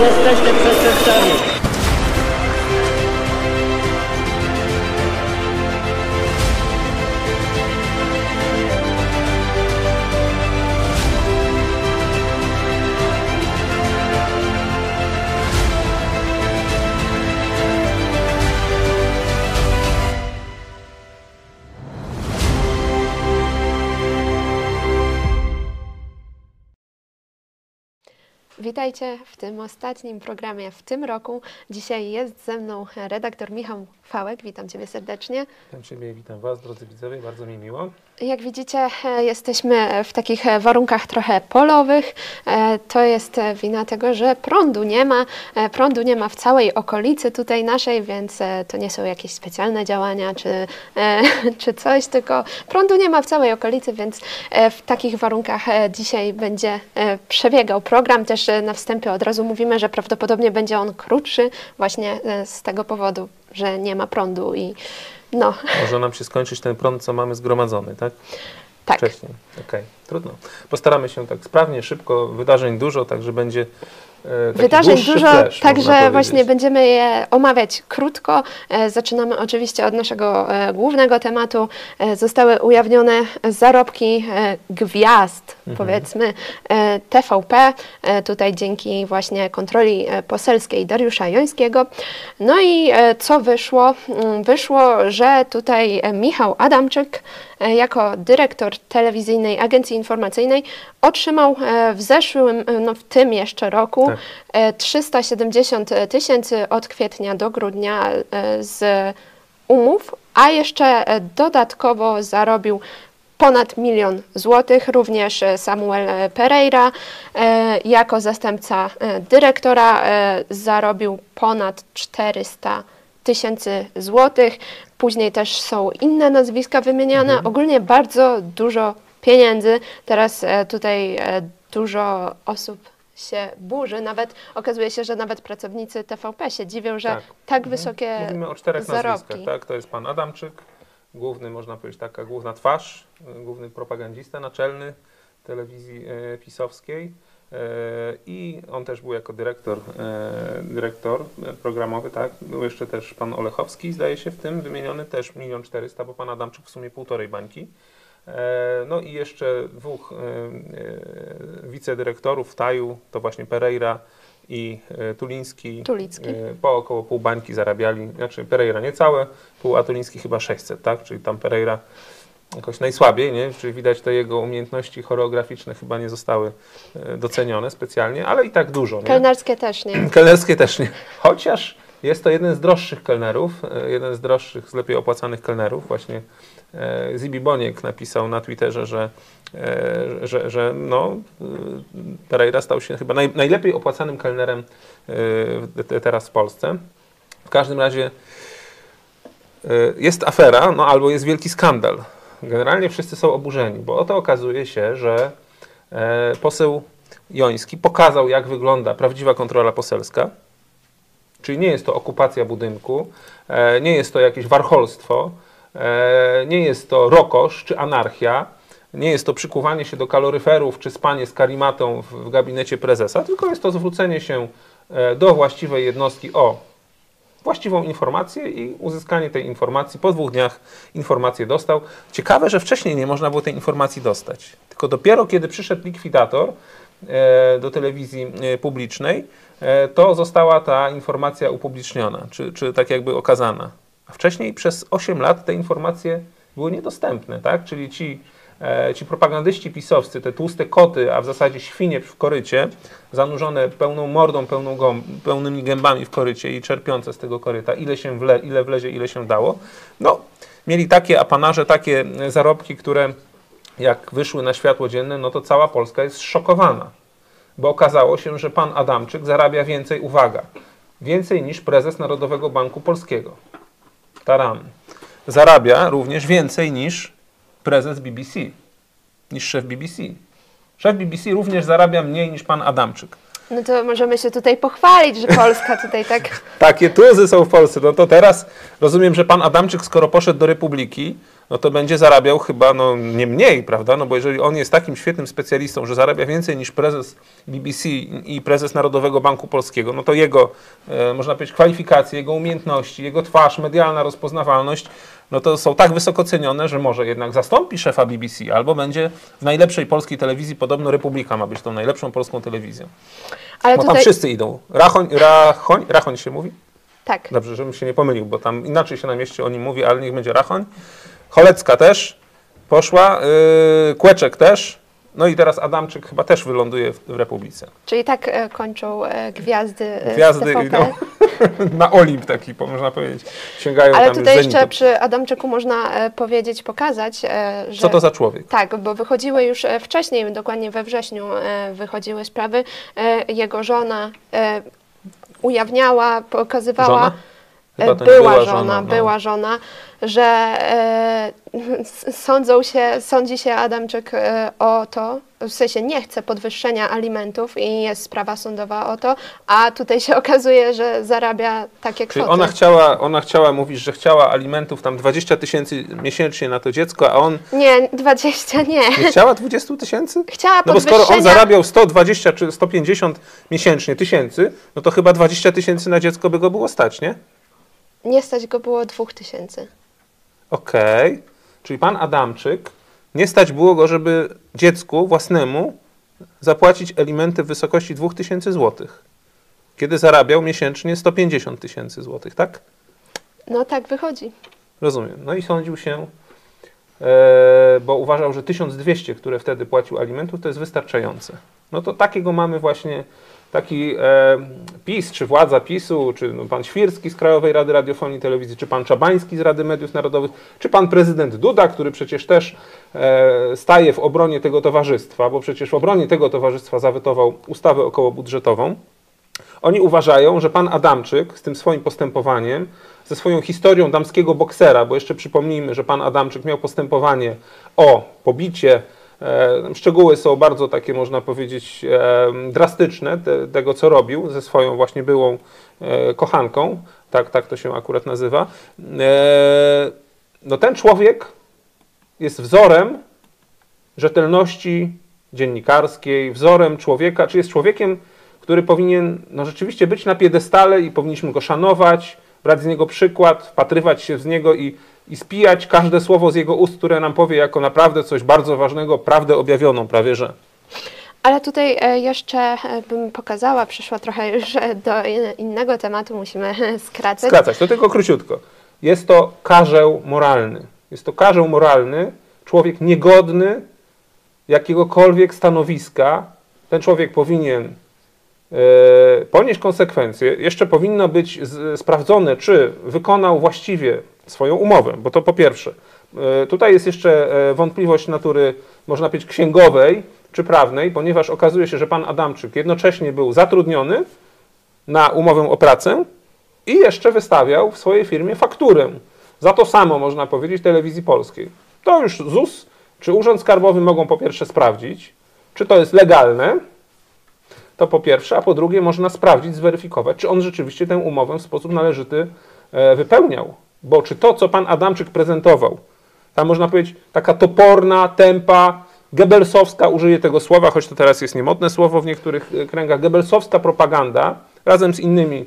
Jesteśmy przestępcami. Witajcie w tym ostatnim programie w tym roku. Dzisiaj jest ze mną redaktor Michał Fałek. Witam Ciebie serdecznie. Witam Ciebie, witam Was, drodzy widzowie. Bardzo mi miło. Jak widzicie, jesteśmy w takich warunkach trochę polowych. To jest wina tego, że prądu nie ma. Prądu nie ma w całej okolicy tutaj naszej, więc to nie są jakieś specjalne działania czy coś, tylko prądu nie ma w całej okolicy, więc w takich warunkach dzisiaj będzie przebiegał program. Też na wstępie od razu mówimy, że prawdopodobnie będzie on krótszy właśnie z tego powodu, że nie ma prądu i no. Może nam się skończyć ten prąd, co mamy zgromadzony, tak? Tak. Wcześniej. Okej, trudno. Postaramy się tak sprawnie, szybko, wydarzeń dużo, także będzie wydarzeń dużo, także właśnie będziemy je omawiać krótko. Zaczynamy oczywiście od naszego głównego tematu. Zostały ujawnione zarobki gwiazd, powiedzmy, TVP. Tutaj dzięki właśnie kontroli poselskiej Dariusza Jońskiego. No i co wyszło? Wyszło, że tutaj Michał Adamczyk jako dyrektor telewizyjnej agencji informacyjnej otrzymał w zeszłym, no w tym jeszcze roku, tak, 370 000 od kwietnia do grudnia z umów, a jeszcze dodatkowo zarobił ponad 1 000 000 złotych, również Samuel Pereira jako zastępca dyrektora zarobił ponad 400 000 złotych. Później też są inne nazwiska wymieniane. Ogólnie bardzo dużo pieniędzy. Teraz tutaj dużo osób się burzy. Nawet okazuje się, że nawet pracownicy TVP się dziwią, że tak, wysokie mówimy o 4 zarobki. Nazwiskach, tak? To jest pan Adamczyk, główny, można powiedzieć, taka główna twarz, główny propagandista naczelny telewizji pisowskiej. I on też był jako dyrektor programowy, tak? Był jeszcze też pan Olechowski, zdaje się, w tym wymieniony też 1 400 000, bo pan Adamczyk w sumie 1,5 bańki. No i jeszcze 2 wicedyrektorów w Taju, to właśnie Pereira i Tuliński, po około 0,5 bańki zarabiali, znaczy Pereira niecałe, pół, a Tuliński chyba 600, tak? Czyli tam Pereira jakoś najsłabiej, nie? Czyli widać, te jego umiejętności choreograficzne chyba nie zostały docenione specjalnie, ale i tak dużo. Nie? Kelnerskie też nie. Kelnerskie też nie. Chociaż jest to jeden z droższych kelnerów, jeden z droższych, z lepiej opłacanych kelnerów. Właśnie Zibi Boniek napisał na Twitterze, że no, Pereira stał się chyba najlepiej opłacanym kelnerem teraz w Polsce. W każdym razie jest afera, no albo jest wielki skandal. Generalnie wszyscy są oburzeni, bo oto okazuje się, że poseł Joński pokazał, jak wygląda prawdziwa kontrola poselska. Czyli nie jest to okupacja budynku, nie jest to jakieś warcholstwo, nie jest to rokosz czy anarchia, nie jest to przykuwanie się do kaloryferów czy spanie z karimatą w gabinecie prezesa, tylko jest to zwrócenie się do właściwej jednostki o właściwą informację i uzyskanie tej informacji. Po 2 dniach informację dostał. Ciekawe, że wcześniej nie można było tej informacji dostać. Tylko dopiero kiedy przyszedł likwidator do telewizji publicznej, to została ta informacja upubliczniona, czy tak jakby okazana. A wcześniej przez 8 lat te informacje były niedostępne, tak? Czyli ci propagandyści pisowscy, te tłuste koty, a w zasadzie świnie w korycie, zanurzone pełną mordą, pełnymi gębami w korycie i czerpiące z tego koryta, ile wlezie, ile się dało, no, mieli takie apanarze, takie zarobki, które jak wyszły na światło dzienne, no to cała Polska jest szokowana, bo okazało się, że pan Adamczyk zarabia więcej, uwaga, więcej niż prezes Narodowego Banku Polskiego. Taram. Zarabia również więcej niż prezes BBC, niż szef BBC. Szef BBC również zarabia mniej niż pan Adamczyk. No to możemy się tutaj pochwalić, że Polska tutaj tak... Takie tuzy są w Polsce. No to teraz rozumiem, że pan Adamczyk, skoro poszedł do Republiki, no to będzie zarabiał chyba no, nie mniej, prawda? No bo jeżeli on jest takim świetnym specjalistą, że zarabia więcej niż prezes BBC i prezes Narodowego Banku Polskiego, no to jego, można powiedzieć, kwalifikacje, jego umiejętności, jego twarz, medialna rozpoznawalność, no to są tak wysoko cenione, że może jednak zastąpi szefa BBC albo będzie w najlepszej polskiej telewizji, podobno Republika ma być tą najlepszą polską telewizją. Ale bo tutaj... tam wszyscy idą. Rachoń się mówi? Tak. Dobrze, żebym się nie pomylił, bo tam inaczej się na mieście o nim mówi, ale niech będzie Rachoń. Cholecka też poszła, Kłeczek też, no i teraz Adamczyk chyba też wyląduje w Republice. Czyli tak kończą gwiazdy TVP. Na Olimp taki, można powiedzieć. Sięgają ale tam tutaj już jeszcze przy Adamczyku można powiedzieć, pokazać, że... Co to za człowiek? Tak, bo wychodziły już wcześniej, dokładnie we wrześniu wychodziły sprawy. Jego żona ujawniała, pokazywała... Żona? Była żona, że sądzi się Adamczyk o to, w sensie nie chce podwyższenia alimentów i jest sprawa sądowa o to, a tutaj się okazuje, że zarabia takie kwoty. Czyli ona chciała, mówisz, że chciała alimentów tam 20 000 miesięcznie na to dziecko, a on... Nie, 20 nie. Nie chciała 20 000? Chciała podwyższenia. No bo skoro on zarabiał 120 czy 150 miesięcznie tysięcy, no to chyba 20 000 na dziecko by go było stać, nie? Nie stać go było 2000. Okej. Okay. Czyli pan Adamczyk, nie stać było go, żeby dziecku własnemu zapłacić alimenty w wysokości 2000 zł, kiedy zarabiał miesięcznie 150 000 zł, tak? No tak wychodzi. Rozumiem. No i sądził się, bo uważał, że 1200, które wtedy płacił alimentów, to jest wystarczające. No to takiego mamy właśnie... Taki PiS, czy władza PiS-u, czy no, pan Świrski z Krajowej Rady Radiofonii i Telewizji, czy pan Czabański z Rady Mediów Narodowych, czy pan prezydent Duda, który przecież też staje w obronie tego towarzystwa, bo przecież w obronie tego towarzystwa zawetował ustawę okołobudżetową. Oni uważają, że pan Adamczyk z tym swoim postępowaniem, ze swoją historią damskiego boksera, bo jeszcze przypomnijmy, że pan Adamczyk miał postępowanie o pobicie. Szczegóły są bardzo takie, można powiedzieć, drastyczne tego, co robił ze swoją właśnie byłą kochanką. Tak to się akurat nazywa. No ten człowiek jest wzorem rzetelności dziennikarskiej, wzorem człowieka, czy jest człowiekiem, który powinien no, rzeczywiście być na piedestale i powinniśmy go szanować, brać z niego przykład, wpatrywać się z niego i spijać każde słowo z jego ust, które nam powie jako naprawdę coś bardzo ważnego, prawdę objawioną prawie że. Ale tutaj jeszcze bym pokazała, przyszła trochę już do innego tematu, musimy skracać. Skracać, to tylko króciutko. Jest to karzeł moralny. Jest to karzeł moralny, człowiek niegodny jakiegokolwiek stanowiska. Ten człowiek powinien ponieść konsekwencje. Jeszcze powinno być sprawdzone, czy wykonał właściwie swoją umowę, bo to po pierwsze. Tutaj jest jeszcze wątpliwość natury, można powiedzieć, księgowej czy prawnej, ponieważ okazuje się, że pan Adamczyk jednocześnie był zatrudniony na umowę o pracę i jeszcze wystawiał w swojej firmie fakturę. Za to samo, można powiedzieć, telewizji polskiej. To już ZUS czy Urząd Skarbowy mogą po pierwsze sprawdzić, czy to jest legalne, to po pierwsze, a po drugie można sprawdzić, zweryfikować, czy on rzeczywiście tę umowę w sposób należyty wypełniał. Bo czy to, co pan Adamczyk prezentował, ta można powiedzieć taka toporna, tempa, goebbelsowska, użyję tego słowa, choć to teraz jest niemodne słowo w niektórych kręgach, goebbelsowska propaganda, razem z innymi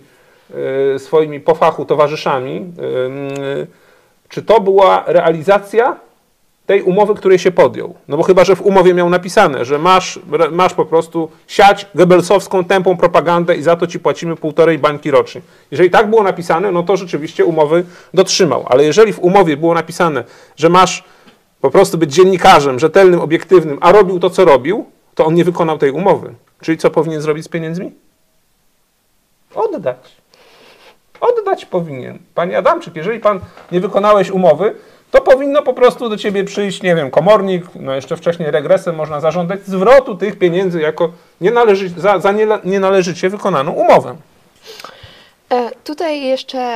swoimi po fachu towarzyszami, czy to była realizacja tej umowy, której się podjął? No bo chyba, że w umowie miał napisane, że masz po prostu siać goebbelsowską tępą propagandę i za to ci płacimy 1,5 bańki rocznie. Jeżeli tak było napisane, no to rzeczywiście umowy dotrzymał. Ale jeżeli w umowie było napisane, że masz po prostu być dziennikarzem, rzetelnym, obiektywnym, a robił to, co robił, to on nie wykonał tej umowy. Czyli co powinien zrobić z pieniędzmi? Oddać. Oddać powinien. Panie Adamczyk, jeżeli pan nie wykonałeś umowy, to powinno po prostu do ciebie przyjść, nie wiem, komornik, no jeszcze wcześniej regresem można zażądać zwrotu tych pieniędzy jako za nienależycie wykonaną umowę. Tutaj jeszcze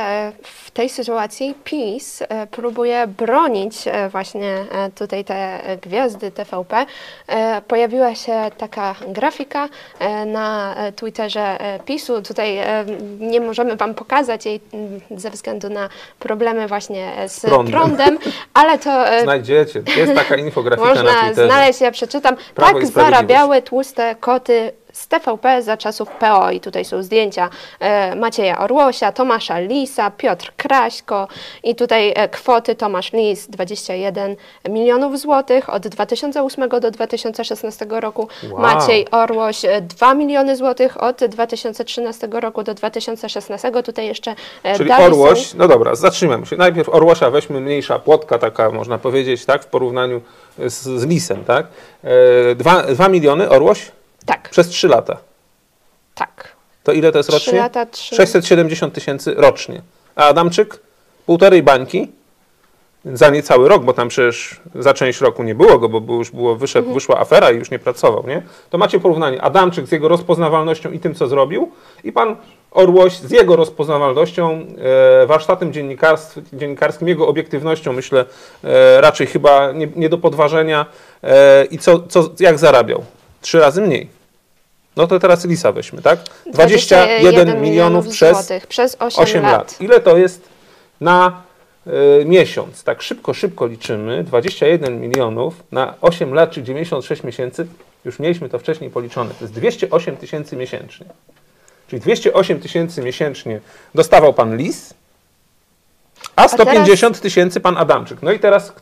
w tej sytuacji PiS próbuje bronić właśnie tutaj te gwiazdy TVP. Pojawiła się taka grafika na Twitterze PiSu. Tutaj nie możemy Wam pokazać jej ze względu na problemy właśnie z prądem, ale to... Znajdziecie. Jest taka infografika można na Twitterze. Znaleźć, ja przeczytam. Prawo tak zarabiały tłuste koty z TVP za czasów PO i tutaj są zdjęcia Macieja Orłosia, Tomasza Lisa, Piotr Kraśko i tutaj kwoty Tomasz Lis 21 milionów złotych od 2008 do 2016 roku, wow. Maciej Orłoś 2 miliony złotych od 2013 roku do 2016, tutaj jeszcze czyli Orłoś, no dobra, zatrzymam się, najpierw Orłosia weźmy, mniejsza płotka taka można powiedzieć, tak, w porównaniu z Lisem, tak, 2 miliony Orłoś? Tak. Przez 3 lata? Tak. To ile to jest rocznie? 3 lata, 3... 670 tysięcy rocznie. A Adamczyk? 1,5 bańki za niecały rok, bo tam przecież za część roku nie było go, bo już było, wyszła afera i już nie pracował, nie? To macie porównanie Adamczyk z jego rozpoznawalnością i tym, co zrobił, i pan Orłoś z jego rozpoznawalnością, warsztatem dziennikarskim, jego obiektywnością, myślę, raczej chyba nie do podważenia, i jak zarabiał? 3 razy mniej. No to teraz Lisa weźmy, tak? 21 milionów złotych przez 8 lat. Ile to jest na miesiąc? Tak szybko liczymy. 21 milionów na 8 lat, czy 96 miesięcy. Już mieliśmy to wcześniej policzone. To jest 208 tysięcy miesięcznie. Czyli 208 tysięcy miesięcznie dostawał pan Lis, a 150 tysięcy pan Adamczyk. No i teraz,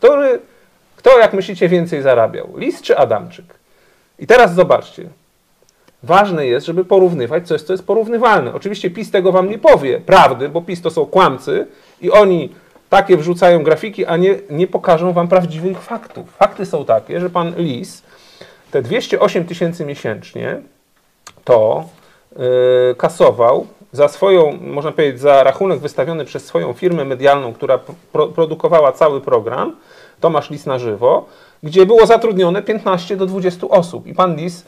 kto jak myślicie więcej zarabiał? Lis czy Adamczyk? I teraz zobaczcie. Ważne jest, żeby porównywać coś, co jest porównywalne. Oczywiście PiS tego wam nie powie prawdy, bo PiS to są kłamcy i oni takie wrzucają grafiki, a nie pokażą wam prawdziwych faktów. Fakty są takie, że pan Lis te 208 tysięcy miesięcznie to kasował za swoją, można powiedzieć, za rachunek wystawiony przez swoją firmę medialną, która produkowała cały program, Tomasz Lis na żywo, gdzie było zatrudnione 15 do 20 osób. I pan Lis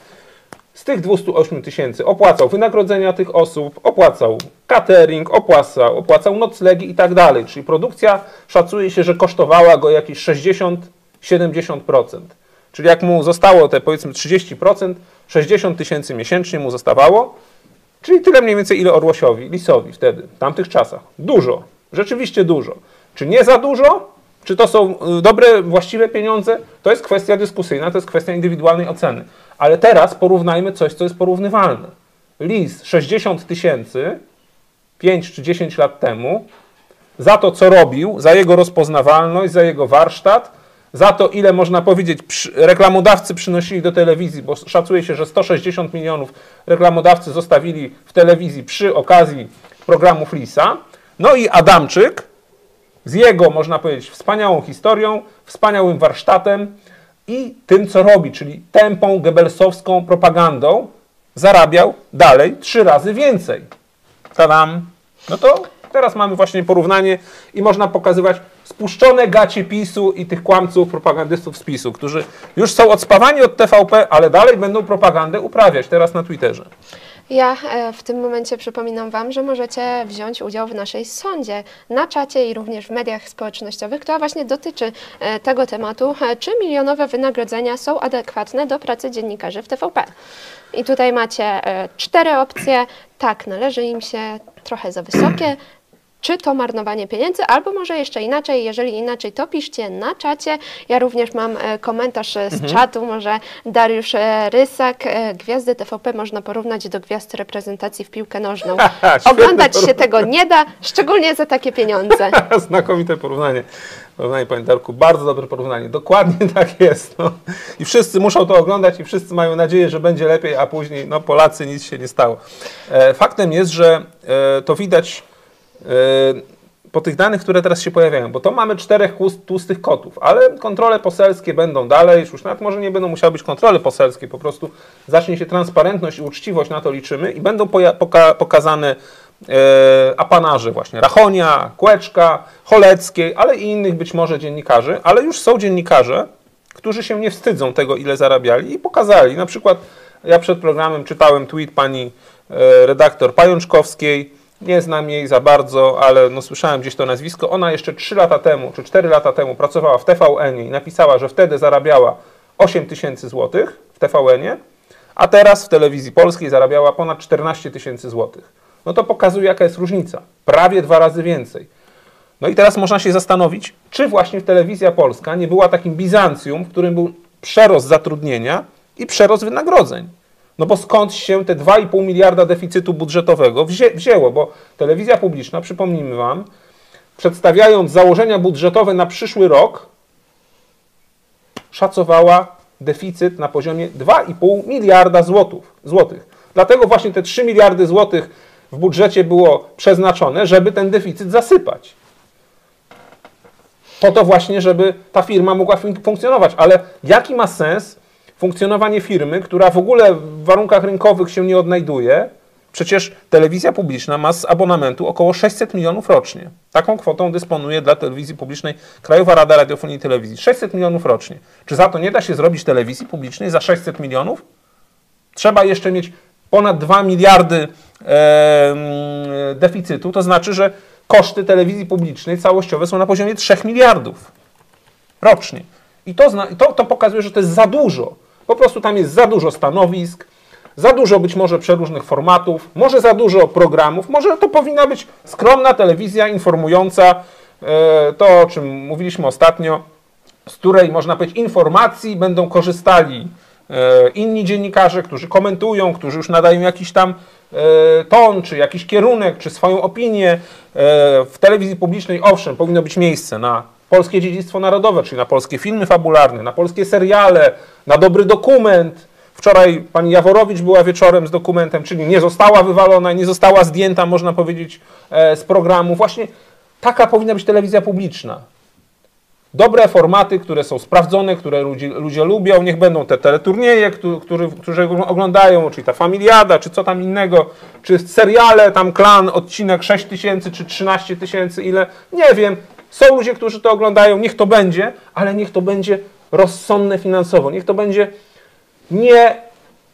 z tych 208 tysięcy opłacał wynagrodzenia tych osób, opłacał catering, opłacał noclegi i tak dalej. Czyli produkcja szacuje się, że kosztowała go jakieś 60–70%. Czyli jak mu zostało te powiedzmy 30%, 60 tysięcy miesięcznie mu zostawało, czyli tyle mniej więcej ile Orłosiowi, Lisowi wtedy, w tamtych czasach. Dużo, rzeczywiście dużo. Czy nie za dużo? Czy to są dobre, właściwe pieniądze? To jest kwestia dyskusyjna, to jest kwestia indywidualnej oceny. Ale teraz porównajmy coś, co jest porównywalne. Lis 60 tysięcy 5 czy 10 lat temu za to, co robił, za jego rozpoznawalność, za jego warsztat, za to, ile można powiedzieć reklamodawcy przynosili do telewizji, bo szacuje się, że 160 milionów reklamodawcy zostawili w telewizji przy okazji programów Lisa. No i Adamczyk z jego, można powiedzieć, wspaniałą historią, wspaniałym warsztatem i tym, co robi, czyli tępą, goebbelsowską propagandą, zarabiał dalej 3 razy więcej. Ta-dam! No to teraz mamy właśnie porównanie i można pokazywać spuszczone gacie PiSu i tych kłamców, propagandystów z PiSu, którzy już są odspawani od TVP, ale dalej będą propagandę uprawiać teraz na Twitterze. Ja w tym momencie przypominam Wam, że możecie wziąć udział w naszej sondzie na czacie i również w mediach społecznościowych, która właśnie dotyczy tego tematu, czy milionowe wynagrodzenia są adekwatne do pracy dziennikarzy w TVP. I tutaj macie 4 opcje. Tak, należy im się, trochę za wysokie. Czy to marnowanie pieniędzy, albo może jeszcze inaczej, jeżeli inaczej, to piszcie na czacie. Ja również mam komentarz z czatu, może Dariusz Rysak. Gwiazdy TVP można porównać do gwiazd reprezentacji w piłkę nożną. Oglądać się tego nie da, szczególnie za takie pieniądze. Znakomite porównanie. Porównanie, panie Darku, bardzo dobre porównanie. Dokładnie tak jest. No. I wszyscy muszą to oglądać i wszyscy mają nadzieję, że będzie lepiej, a później no Polacy, nic się nie stało. Faktem jest, że to widać po tych danych, które teraz się pojawiają, bo to mamy 4 tłustych kotów, ale kontrole poselskie będą dalej, już nawet może nie będą musiały być kontrole poselskie, po prostu zacznie się transparentność i uczciwość, na to liczymy i będą pokazane apanarze właśnie Rachonia, Kłeczka, Choleckiej, ale i innych być może dziennikarzy, ale już są dziennikarze, którzy się nie wstydzą tego, ile zarabiali i pokazali. Na przykład ja przed programem czytałem tweet pani redaktor Pajączkowskiej, Nie znam jej za bardzo, ale no, słyszałem gdzieś to nazwisko. Ona jeszcze 3 lata temu, czy 4 lata temu pracowała w TVN-ie i napisała, że wtedy zarabiała 8 000 złotych w TVN-ie, a teraz w Telewizji Polskiej zarabiała ponad 14 000 złotych. No to pokazuje, jaka jest różnica. Prawie 2 razy więcej. No i teraz można się zastanowić, czy właśnie Telewizja Polska nie była takim Bizancjum, w którym był przerost zatrudnienia i przerost wynagrodzeń. No bo skąd się te 2,5 miliarda deficytu budżetowego wzięło? Bo telewizja publiczna, przypomnijmy Wam, przedstawiając założenia budżetowe na przyszły rok, szacowała deficyt na poziomie 2,5 miliarda złotych. Dlatego właśnie te 3 miliardy złotych w budżecie było przeznaczone, żeby ten deficyt zasypać. Po to właśnie, żeby ta firma mogła funkcjonować. Ale jaki ma sens funkcjonowanie firmy, która w ogóle w warunkach rynkowych się nie odnajduje? Przecież telewizja publiczna ma z abonamentu około 600 milionów rocznie. Taką kwotą dysponuje dla telewizji publicznej Krajowa Rada Radiofonii i Telewizji. 600 milionów rocznie. Czy za to nie da się zrobić telewizji publicznej za 600 milionów? Trzeba jeszcze mieć ponad 2 miliardy deficytu. To znaczy, że koszty telewizji publicznej całościowe są na poziomie 3 miliardów rocznie. I to pokazuje, że to jest za dużo. Po prostu tam jest za dużo stanowisk, za dużo być może przeróżnych formatów, może za dużo programów, może to powinna być skromna telewizja informująca to, o czym mówiliśmy ostatnio, z której, można powiedzieć, informacji będą korzystali inni dziennikarze, którzy komentują, którzy już nadają jakiś tam ton, czy jakiś kierunek, czy swoją opinię. W telewizji publicznej, owszem, powinno być miejsce na polskie dziedzictwo narodowe, czyli na polskie filmy fabularne, na polskie seriale, na dobry dokument. Wczoraj pani Jaworowicz była wieczorem z dokumentem, czyli nie została wywalona, nie została zdjęta, można powiedzieć, z programu. Właśnie taka powinna być telewizja publiczna. Dobre formaty, które są sprawdzone, które ludzie lubią, niech będą te teleturnieje, którzy oglądają, czyli ta Familiada, czy co tam innego, czy seriale, tam Klan, odcinek 6000, czy 13000, ile, nie wiem. Są ludzie, którzy to oglądają, niech to będzie, ale niech to będzie rozsądne finansowo, niech to będzie nie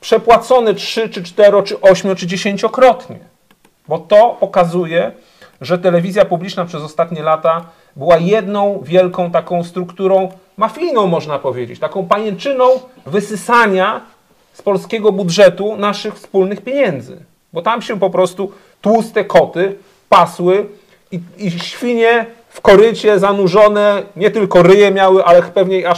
przepłacone 3, czy 4, czy 8, czy 10-krotnie, bo to pokazuje, że telewizja publiczna przez ostatnie lata była jedną wielką taką strukturą mafijną, można powiedzieć, taką pajęczyną wysysania z polskiego budżetu naszych wspólnych pieniędzy, bo tam się po prostu tłuste koty pasły i świnie w korycie zanurzone, nie tylko ryje miały, ale pewnie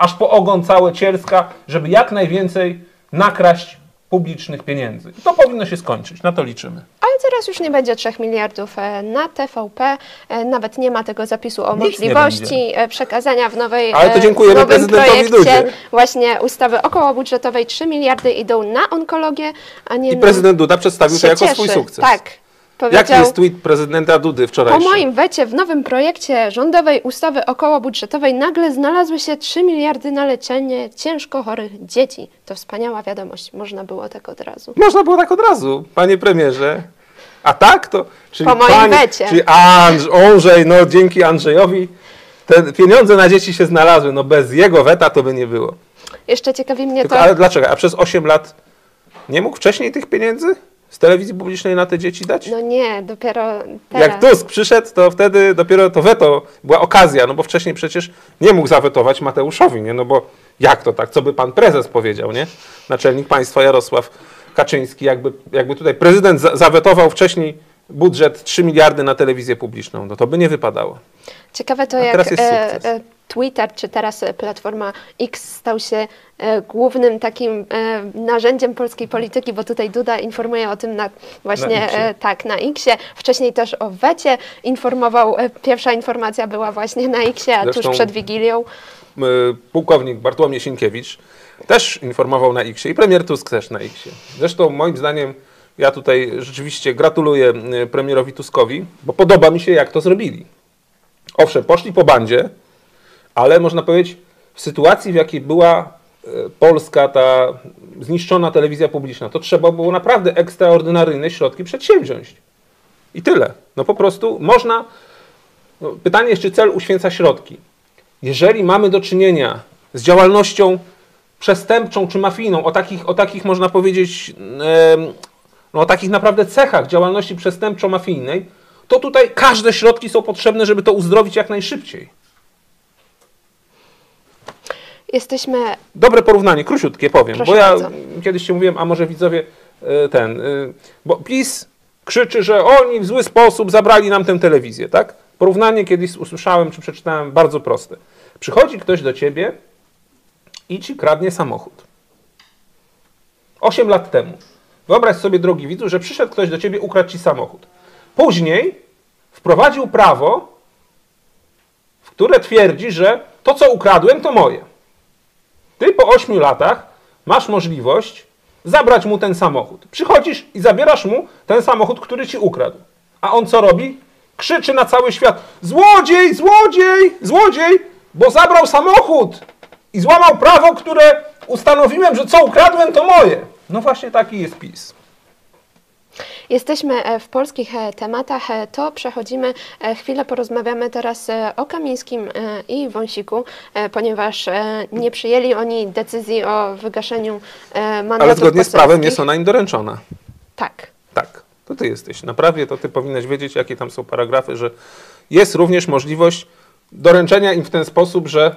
aż po ogon całe cielska, żeby jak najwięcej nakraść publicznych pieniędzy. I to powinno się skończyć, na to liczymy. Ale teraz już nie będzie 3 miliardów na TVP, nawet nie ma tego zapisu o możliwości przekazania w nowej ale to dziękujemy prezydentowi Dudzie. Właśnie ustawy okołobudżetowej 3 miliardy idą na onkologię, a nie na... I prezydent Duda przedstawił to jako swój sukces. Tak. Jaki jest tweet prezydenta Dudy wczorajszy? Po moim wecie w nowym projekcie rządowej ustawy okołobudżetowej nagle znalazły się 3 miliardy na leczenie ciężko chorych dzieci. To wspaniała wiadomość. Można było tak od razu. Można było tak od razu, panie premierze. A tak to... Czyli po moim wecie. Czyli Andrzej, no dzięki Andrzejowi te pieniądze na dzieci się znalazły. No bez jego weta to by nie było. Jeszcze ciekawi mnie to... Ale dlaczego? A przez 8 lat nie mógł wcześniej tych pieniędzy z telewizji publicznej na te dzieci dać? No nie, dopiero teraz. Jak Tusk przyszedł, to wtedy dopiero to weto była okazja, no bo wcześniej przecież nie mógł zawetować Mateuszowi, nie? No bo jak to tak? Co by pan prezes powiedział, nie? Naczelnik państwa Jarosław Kaczyński, jakby tutaj prezydent zawetował wcześniej budżet 3 miliardy na telewizję publiczną, no to by nie wypadało. Ciekawe to, jak Twitter, czy teraz Platforma X stał się głównym takim narzędziem polskiej polityki, bo tutaj Duda informuje o tym na X-ie. Wcześniej też o wecie informował, pierwsza informacja była właśnie na X-ie, a zresztą tuż przed Wigilią. Pułkownik Bartłomiej Sienkiewicz też informował na X-ie i premier Tusk też na X-ie. Zresztą moim zdaniem, ja tutaj rzeczywiście gratuluję premierowi Tuskowi, bo podoba mi się, jak to zrobili. Owszem, poszli po bandzie, ale można powiedzieć, w sytuacji, w jakiej była Polska, ta zniszczona telewizja publiczna, to trzeba było naprawdę ekstraordynaryjne środki przedsięwziąć. I tyle. No po prostu można... No, pytanie jest, czy cel uświęca środki. Jeżeli mamy do czynienia z działalnością przestępczą czy mafijną, o takich można powiedzieć... o takich naprawdę cechach działalności przestępczo-mafijnej, to tutaj każde środki są potrzebne, żeby to uzdrowić jak najszybciej. Jesteśmy... Dobre porównanie, króciutkie powiem, proszę bo ja bardzo. Kiedyś ci mówiłem, a może widzowie bo PiS krzyczy, że oni w zły sposób zabrali nam tę telewizję, tak? Porównanie kiedyś usłyszałem, czy przeczytałem, bardzo proste. Przychodzi ktoś do ciebie i ci kradnie samochód. 8 lat temu. Wyobraź sobie, drogi widzu, że przyszedł ktoś do ciebie, ukradł ci samochód. Później wprowadził prawo, w które twierdzi, że to, co ukradłem, to moje. Ty po 8 latach masz możliwość zabrać mu ten samochód. Przychodzisz i zabierasz mu ten samochód, który ci ukradł. A on co robi? Krzyczy na cały świat: złodziej, złodziej, złodziej, bo zabrał samochód i złamał prawo, które ustanowiłem, że co ukradłem, to moje. No właśnie taki jest PiS. Jesteśmy w polskich tematach, to przechodzimy, chwilę porozmawiamy teraz o Kamińskim i Wąsiku, ponieważ nie przyjęli oni decyzji o wygaszeniu mandatu. Ale zgodnie z prawem jest ona im doręczona. Tak. Tak. To ty jesteś na prawie, to ty powinnaś wiedzieć, jakie tam są paragrafy, że jest również możliwość doręczenia im w ten sposób, że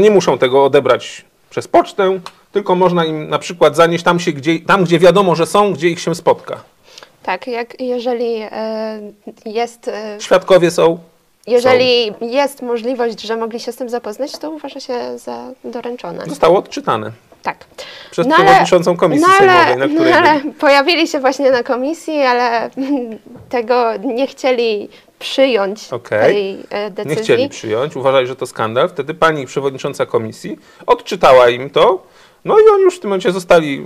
nie muszą tego odebrać przez pocztę, tylko można im na przykład zanieść tam, tam gdzie wiadomo, że są, gdzie ich się spotka. Tak, jeżeli jest... Świadkowie są. Jeżeli jest możliwość, że mogli się z tym zapoznać, to uważa się za doręczone. Zostało odczytane. Tak. Przez przewodniczącą komisji sejmowej, na której... Pojawili się właśnie na komisji, ale tego nie chcieli przyjąć, tej decyzji. Nie chcieli przyjąć, uważali, że to skandal. Wtedy pani przewodnicząca komisji odczytała im to. No i oni już w tym momencie zostali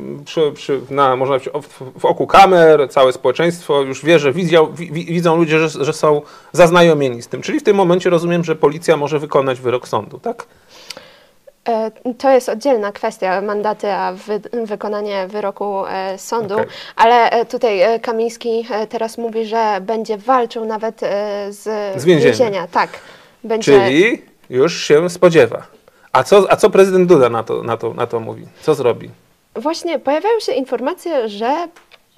można powiedzieć, w oku kamer, całe społeczeństwo już wie, że widzą ludzie, że są zaznajomieni z tym. Czyli w tym momencie rozumiem, że policja może wykonać wyrok sądu, tak? To jest oddzielna kwestia, mandaty, a wykonanie wyroku sądu, ale tutaj Kamiński teraz mówi, że będzie walczył nawet z więzienia. Tak, będzie... Czyli już się spodziewa. A co prezydent Duda na to mówi? Co zrobi? Właśnie pojawiają się informacje, że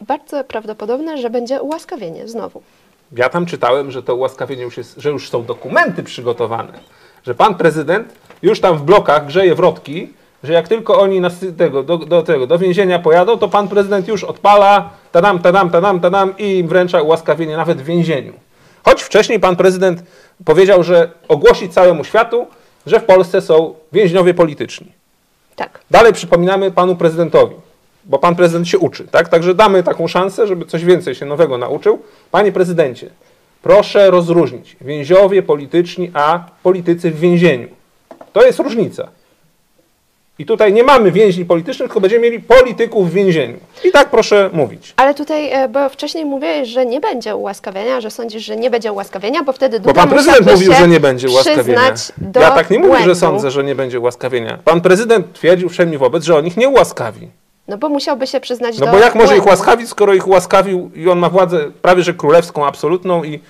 bardzo prawdopodobne, że będzie ułaskawienie znowu. Ja tam czytałem, że to ułaskawienie już jest, że już są dokumenty przygotowane, że pan prezydent już tam w blokach grzeje wrotki, że jak tylko oni do więzienia pojadą, to pan prezydent już odpala tadam i wręcza ułaskawienie nawet w więzieniu. Choć wcześniej pan prezydent powiedział, że ogłosi całemu światu, że w Polsce są więźniowie polityczni. Tak. Dalej przypominamy panu prezydentowi, bo pan prezydent się uczy, tak? Także damy taką szansę, żeby coś więcej się nowego nauczył. Panie prezydencie, proszę rozróżnić więźniowie polityczni, a politycy w więzieniu. To jest różnica. I tutaj nie mamy więźni politycznych, tylko będziemy mieli polityków w więzieniu. I tak proszę mówić. Ale tutaj, bo wcześniej mówiłeś, że nie będzie ułaskawienia, że sądzisz, że nie będzie ułaskawienia, bo wtedy Duda musiałby się przyznać do błędu. Bo pan prezydent mówił, że nie będzie ułaskawienia. Ja tak nie mówię, że sądzę, że nie będzie ułaskawienia. Pan prezydent twierdził wszędzie wobec, że on ich nie ułaskawi. No bo musiałby się przyznać do błędu. No bo jak może ich łaskawić, skoro ich łaskawił i on ma władzę prawie że królewską, absolutną i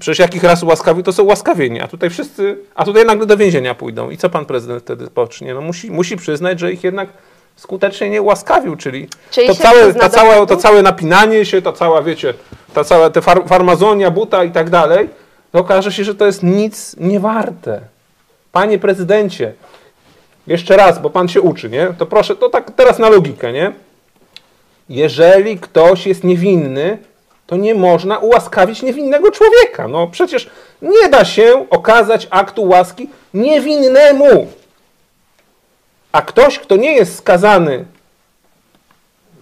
przecież jakich raz ułaskawił, to są łaskawieni, a tutaj wszyscy, a tutaj nagle do więzienia pójdą. I co pan prezydent wtedy pocznie? No musi przyznać, że ich jednak skutecznie nie ułaskawił, czyli to całe napinanie się, ta cała farmazonia, buta i tak dalej, to okaże się, że to jest nic nie warte. Panie prezydencie, jeszcze raz, bo pan się uczy, nie? To proszę, to tak teraz na logikę, nie? Jeżeli ktoś jest niewinny, to nie można ułaskawić niewinnego człowieka. No przecież nie da się okazać aktu łaski niewinnemu. A ktoś, kto nie jest skazany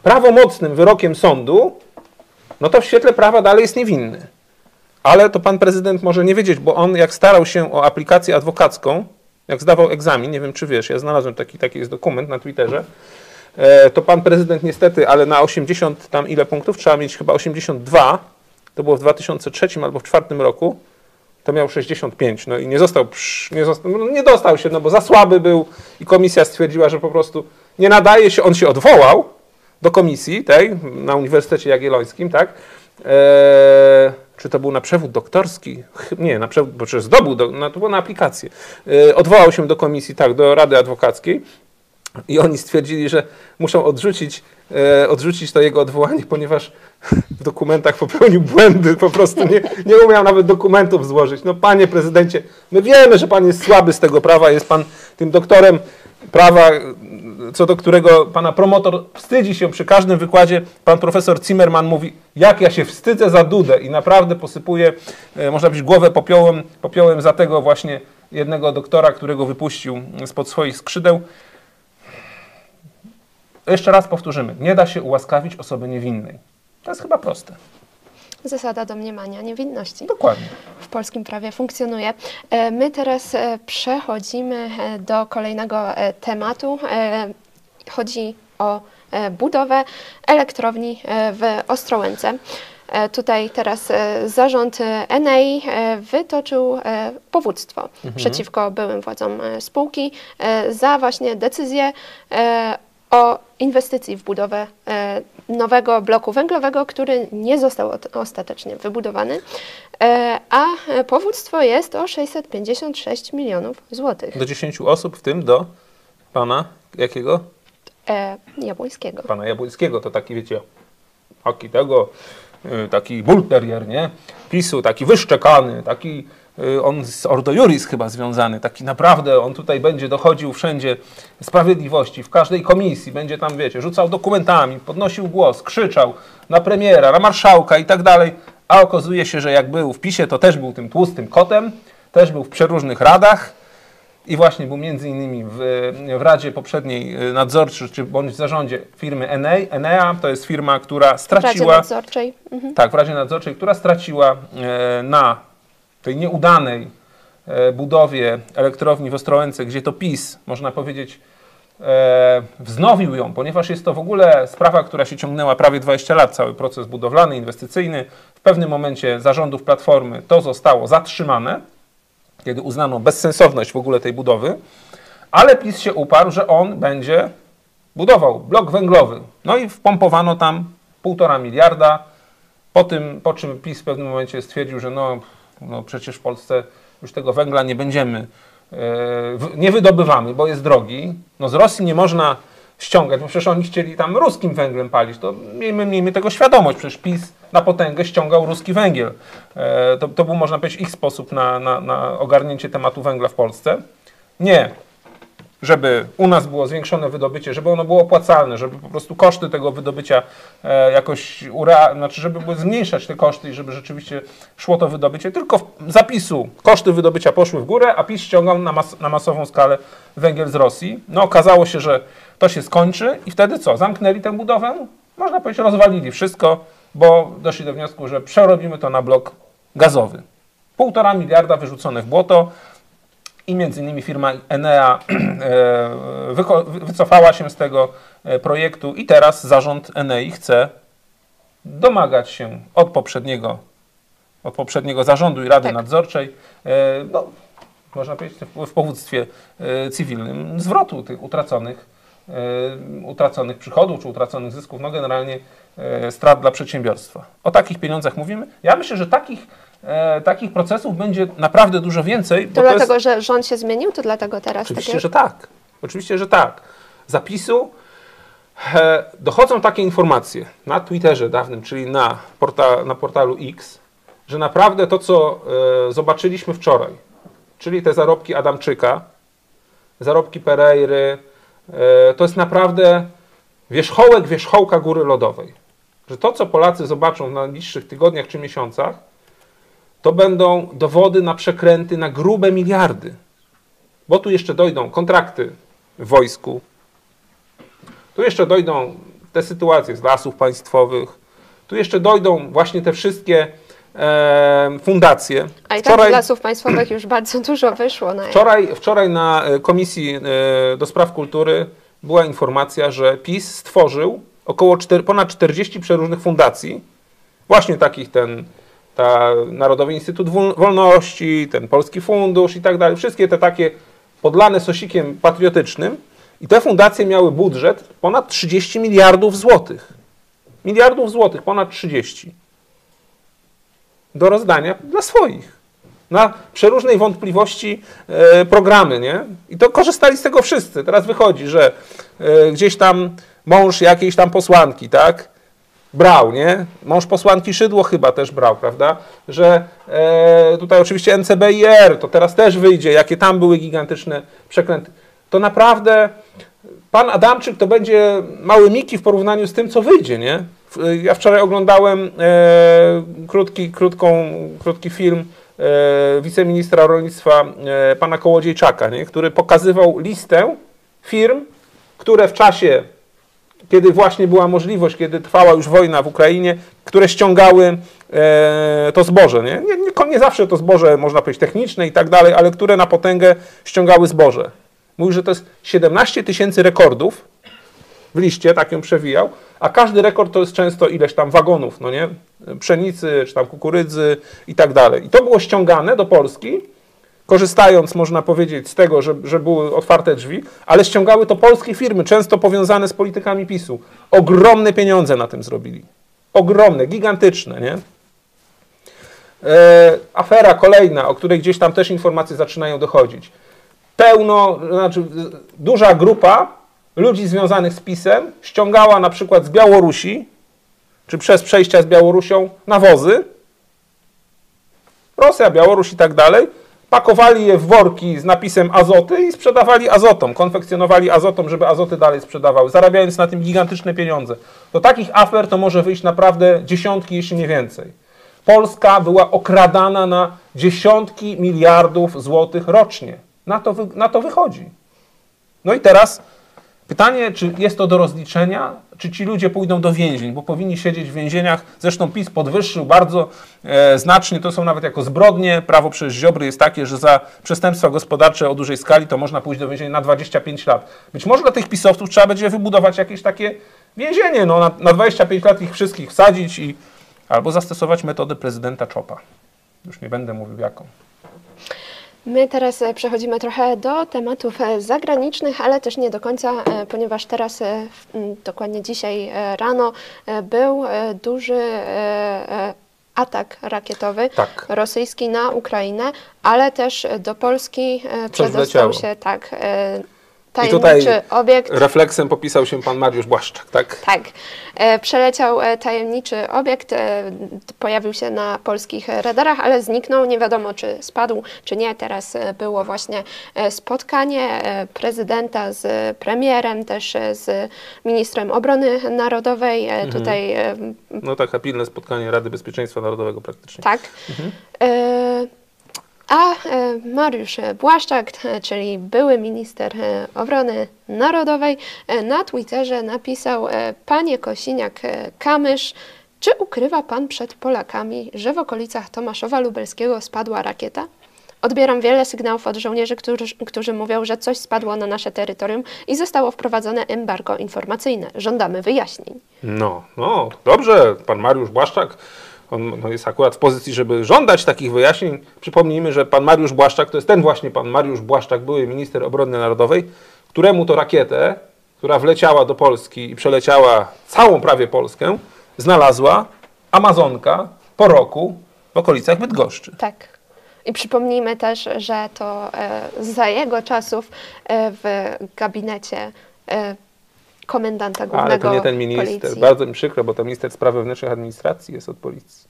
prawomocnym wyrokiem sądu, no to w świetle prawa dalej jest niewinny. Ale to pan prezydent może nie wiedzieć, bo on jak starał się o aplikację adwokacką, jak zdawał egzamin, nie wiem czy wiesz, ja znalazłem taki jest dokument na Twitterze, to pan prezydent niestety, ale na 80 tam ile punktów trzeba mieć, chyba 82, to było w 2003 albo w 2004 roku, to miał 65, no i nie dostał się, no bo za słaby był i komisja stwierdziła, że po prostu nie nadaje się, on się odwołał do komisji tej na Uniwersytecie Jagiellońskim, tak? Czy to był na przewód doktorski? Nie, na przewód, bo przecież zdobył, to było na aplikację. Odwołał się do komisji, tak, do Rady Adwokackiej. I oni stwierdzili, że muszą odrzucić to jego odwołanie, ponieważ w dokumentach popełnił błędy, po prostu nie umiał nawet dokumentów złożyć. No panie prezydencie, my wiemy, że pan jest słaby z tego prawa, jest pan tym doktorem prawa, co do którego pana promotor wstydzi się przy każdym wykładzie. Pan profesor Zimmerman mówi, jak ja się wstydzę za Dudę i naprawdę posypuje, można powiedzieć, głowę popiołem za tego właśnie jednego doktora, którego wypuścił spod swoich skrzydeł. Jeszcze raz powtórzymy, nie da się ułaskawić osoby niewinnej. To jest chyba proste. Zasada domniemania niewinności. Dokładnie. W polskim prawie funkcjonuje. My teraz przechodzimy do kolejnego tematu. Chodzi o budowę elektrowni w Ostrołęce. Tutaj teraz zarząd Enei wytoczył powództwo przeciwko byłym władzom spółki za właśnie decyzję o inwestycji w budowę nowego bloku węglowego, który nie został ostatecznie wybudowany, a powództwo jest o 656 milionów złotych. Do 10 osób, w tym do pana jakiego? Jabłońskiego. Pana Jabłońskiego, to taki, wiecie, taki tego, taki bulterier, nie? PiSu, taki wyszczekany, taki... On z Ordo Iuris chyba związany, taki naprawdę, on tutaj będzie dochodził wszędzie sprawiedliwości, w każdej komisji, będzie tam, wiecie, rzucał dokumentami, podnosił głos, krzyczał na premiera, na marszałka i tak dalej, a okazuje się, że jak był w PiSie, to też był tym tłustym kotem, też był w przeróżnych radach i właśnie był między innymi w radzie poprzedniej nadzorczej, czy bądź w zarządzie firmy Enea, to jest firma, która straciła... W Radzie Nadzorczej. Tak, w Radzie Nadzorczej, która straciła na tej nieudanej budowie elektrowni w Ostrołęce, gdzie to PiS, można powiedzieć, wznowił ją, ponieważ jest to w ogóle sprawa, która się ciągnęła prawie 20 lat, cały proces budowlany, inwestycyjny. W pewnym momencie zarządów Platformy to zostało zatrzymane, kiedy uznano bezsensowność w ogóle tej budowy, ale PiS się uparł, że on będzie budował blok węglowy. No i wpompowano tam 1,5 miliarda, po czym PiS w pewnym momencie stwierdził, że no przecież w Polsce już tego węgla nie będziemy, nie wydobywamy, bo jest drogi. No z Rosji nie można ściągać, bo przecież oni chcieli tam ruskim węglem palić. To miejmy tego świadomość, przecież PiS na potęgę ściągał ruski węgiel. To był, można powiedzieć, ich sposób na ogarnięcie tematu węgla w Polsce. Nie, żeby u nas było zwiększone wydobycie, żeby ono było opłacalne, żeby po prostu koszty tego wydobycia jakoś, żeby były zmniejszać te koszty i żeby rzeczywiście szło to wydobycie, tylko za PiSu koszty wydobycia poszły w górę, a PiS ściągał na masową skalę węgiel z Rosji. No okazało się, że to się skończy i wtedy co? Zamknęli tę budowę? Można powiedzieć, rozwalili wszystko, bo doszli do wniosku, że przerobimy to na blok gazowy. 1,5 miliarda wyrzucone w błoto. I między innymi firma Enea wycofała się z tego projektu i teraz zarząd Enei chce domagać się od poprzedniego zarządu i Rady Nadzorczej, no, można powiedzieć w powództwie cywilnym, zwrotu tych utraconych przychodów czy utraconych zysków, no generalnie strat dla przedsiębiorstwa. O takich pieniądzach mówimy. Ja myślę, że takich procesów będzie naprawdę dużo więcej. To dlatego, że rząd się zmienił? To dlatego teraz? Oczywiście, że tak. Oczywiście, że tak. Zapisu dochodzą takie informacje na Twitterze dawnym, czyli na portalu X, że naprawdę to, co zobaczyliśmy wczoraj, czyli te zarobki Adamczyka, zarobki Pereiry, to jest naprawdę wierzchołek wierzchołka góry lodowej. Że to, co Polacy zobaczą w najbliższych tygodniach czy miesiącach, to będą dowody na przekręty na grube miliardy. Bo tu jeszcze dojdą kontrakty w wojsku, tu jeszcze dojdą te sytuacje z lasów państwowych, tu jeszcze dojdą właśnie te wszystkie fundacje. A i tak z lasów państwowych już bardzo dużo wyszło. Wczoraj na Komisji do Spraw Kultury była informacja, że PiS stworzył około ponad 40 przeróżnych fundacji, właśnie takich Narodowy Instytut Wolności, ten Polski Fundusz i tak dalej. Wszystkie te takie podlane sosikiem patriotycznym. I te fundacje miały budżet ponad 30 miliardów złotych. Miliardów złotych, ponad 30. Do rozdania dla swoich. na przeróżnej wątpliwości programy, nie? I to korzystali z tego wszyscy. Teraz wychodzi, że gdzieś tam mąż jakiejś tam posłanki, tak? Brał, nie? Mąż posłanki Szydło chyba też brał, prawda? Że tutaj oczywiście NCBIR, to teraz też wyjdzie, jakie tam były gigantyczne przekręty. To naprawdę pan Adamczyk to będzie mały Miki w porównaniu z tym, co wyjdzie, nie? Ja wczoraj oglądałem krótki film wiceministra rolnictwa pana Kołodziejczaka, nie? Który pokazywał listę firm, które w czasie, kiedy właśnie była możliwość, kiedy trwała już wojna w Ukrainie, które ściągały to zboże. Nie? Nie zawsze to zboże, można powiedzieć, techniczne i tak dalej, ale które na potęgę ściągały zboże. Mówił, że to jest 17 000 rekordów, w liście, tak ją przewijał, a każdy rekord to jest często ileś tam wagonów, no nie? Pszenicy, czy tam kukurydzy i tak dalej. I to było ściągane do Polski, korzystając, można powiedzieć, z tego, że były otwarte drzwi, ale ściągały to polskie firmy, często powiązane z politykami PiS-u. Ogromne pieniądze na tym zrobili. Ogromne, gigantyczne, nie? Afera kolejna, o której gdzieś tam też informacje zaczynają dochodzić. Duża grupa ludzi związanych z PiS-em ściągała na przykład z Białorusi, czy przez przejścia z Białorusią, nawozy. Rosja, Białoruś i tak dalej. Pakowali je w worki z napisem azoty i sprzedawali azotom. Konfekcjonowali azotom, żeby azoty dalej sprzedawały, zarabiając na tym gigantyczne pieniądze. Do takich afer to może wyjść naprawdę dziesiątki, jeśli nie więcej. Polska była okradana na dziesiątki miliardów złotych rocznie. Na to wychodzi. No i teraz pytanie, czy jest to do rozliczenia, czy ci ludzie pójdą do więzień, bo powinni siedzieć w więzieniach. Zresztą PiS podwyższył bardzo znacznie, to są nawet jako zbrodnie. Prawo przez Ziobry jest takie, że za przestępstwa gospodarcze o dużej skali to można pójść do więzienia na 25 lat. Być może dla tych pisowców trzeba będzie wybudować jakieś takie więzienie, no, na 25 lat ich wszystkich wsadzić i albo zastosować metodę prezydenta Czopa. Już nie będę mówił jaką. My teraz przechodzimy trochę do tematów zagranicznych, ale też nie do końca, ponieważ teraz, dokładnie dzisiaj rano, był duży atak rakietowy rosyjski na Ukrainę, ale też do Polski przedostał się tajemniczy obiekt. Refleksem popisał się pan Mariusz Błaszczak, tak? Tak. Przeleciał tajemniczy obiekt, pojawił się na polskich radarach, ale zniknął. Nie wiadomo, czy spadł, czy nie. Teraz było właśnie spotkanie prezydenta z premierem, też z ministrem obrony narodowej. Mhm. Tutaj... No tak, pilne spotkanie Rady Bezpieczeństwa Narodowego praktycznie. Tak. Mhm. A Mariusz Błaszczak, czyli były minister obrony narodowej, na Twitterze napisał: panie Kosiniak-Kamysz, czy ukrywa pan przed Polakami, że w okolicach Tomaszowa Lubelskiego spadła rakieta? Odbieram wiele sygnałów od żołnierzy, którzy mówią, że coś spadło na nasze terytorium i zostało wprowadzone embargo informacyjne. Żądamy wyjaśnień. No, dobrze, pan Mariusz Błaszczak. On jest akurat w pozycji, żeby żądać takich wyjaśnień. Przypomnijmy, że pan Mariusz Błaszczak to jest ten właśnie pan Mariusz Błaszczak, były minister obrony narodowej, któremu to rakietę, która wleciała do Polski i przeleciała całą prawie Polskę, znalazła Amazonka po roku w okolicach Bydgoszczy. Tak. I przypomnijmy też, że to za jego czasów w gabinecie komendanta głównego policji. Ale to nie ten minister. Policji. Bardzo mi przykro, bo to minister spraw wewnętrznych administracji jest od policji.